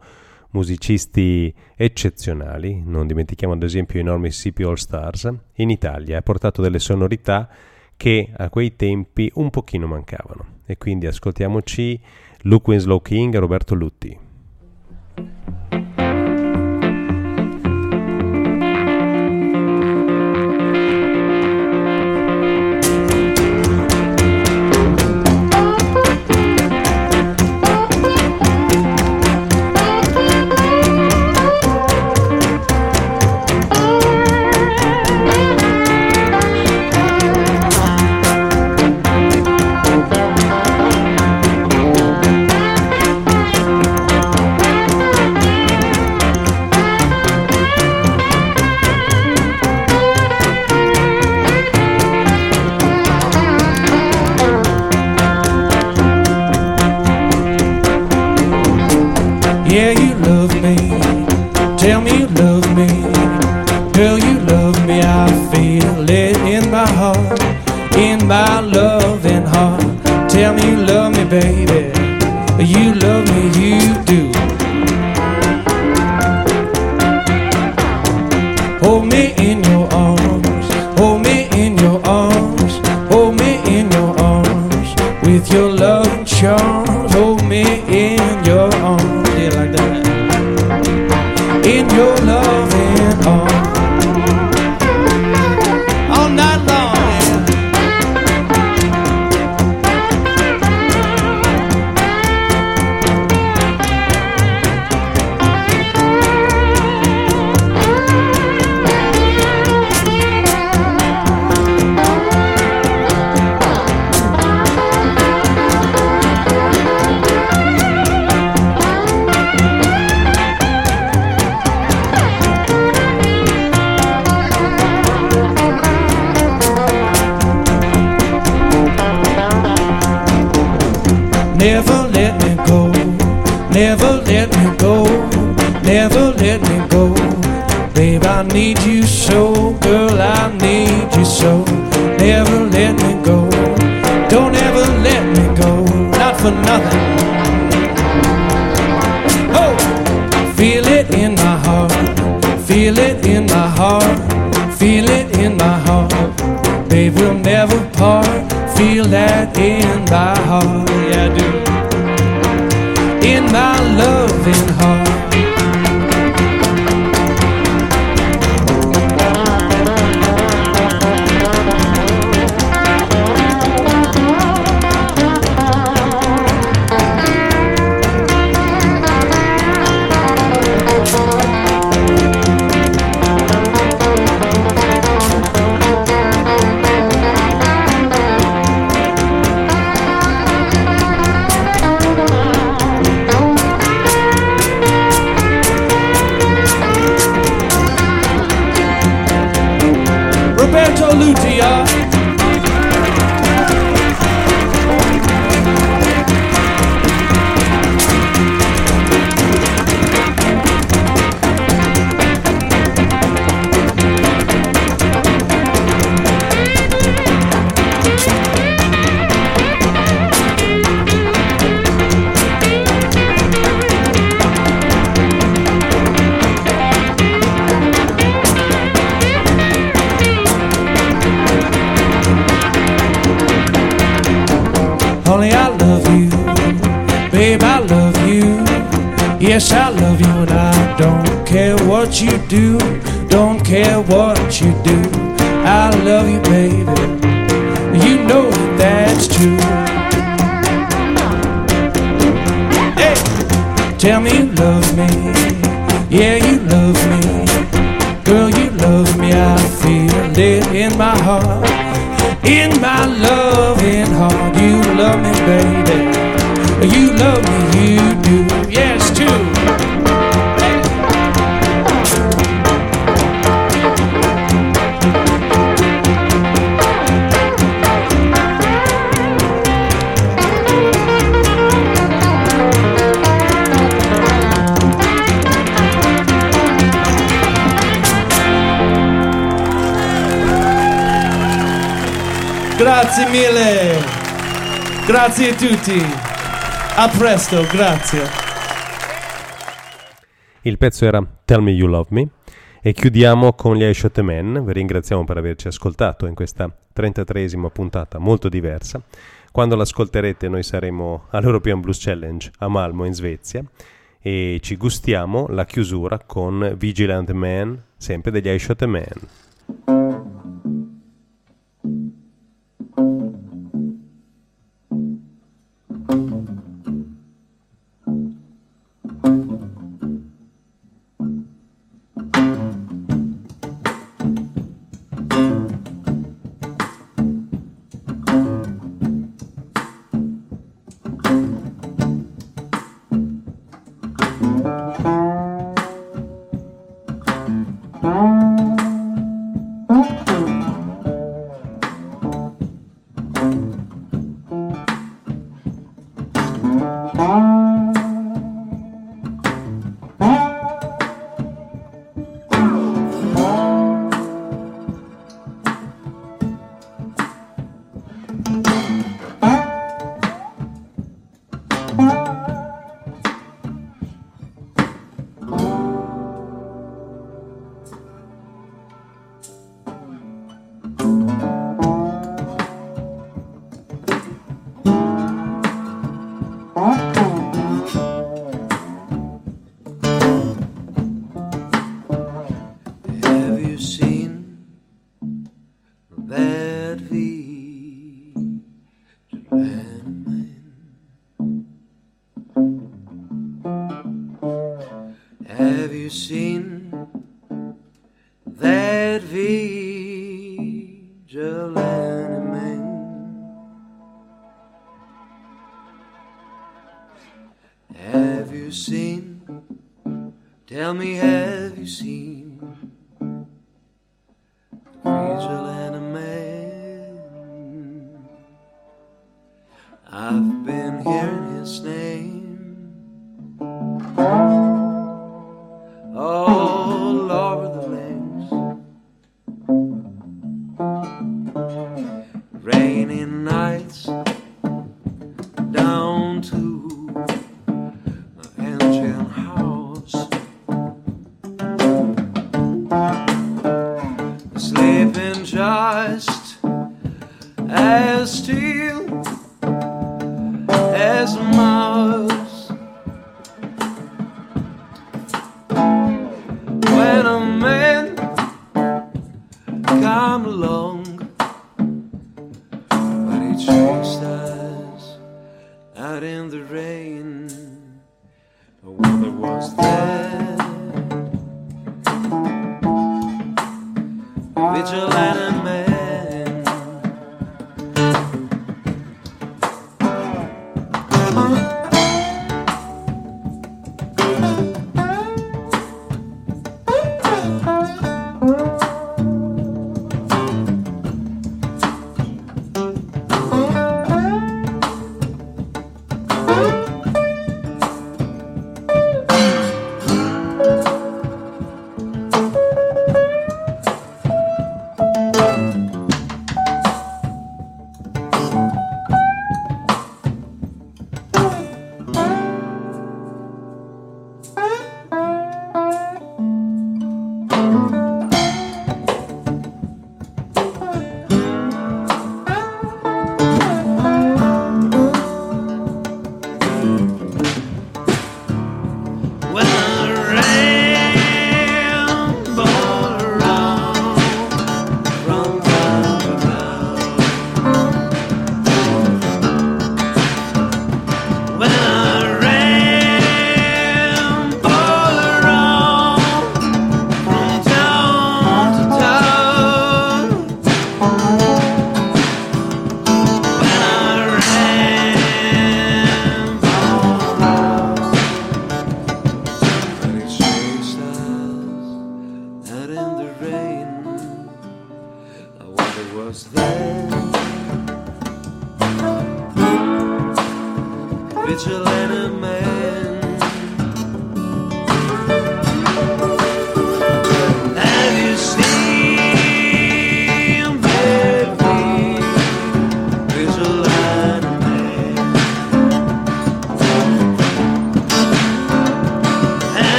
musicisti eccezionali. Non dimentichiamo ad esempio i enormi Sipp All Stars in Italia, ha portato delle sonorità che a quei tempi un pochino mancavano, e quindi ascoltiamoci Luke Winslow King e Roberto Luti. Grazie mille, grazie a tutti, a presto, grazie. Il pezzo era Tell Me You Love Me e chiudiamo con gli I Shot Men. Vi ringraziamo per averci ascoltato in questa 33esima puntata molto diversa. Quando l'ascolterete noi saremo all'European Blues Challenge a Malmö in Svezia e ci gustiamo la chiusura con Vigilant Man, sempre degli I Shot Men.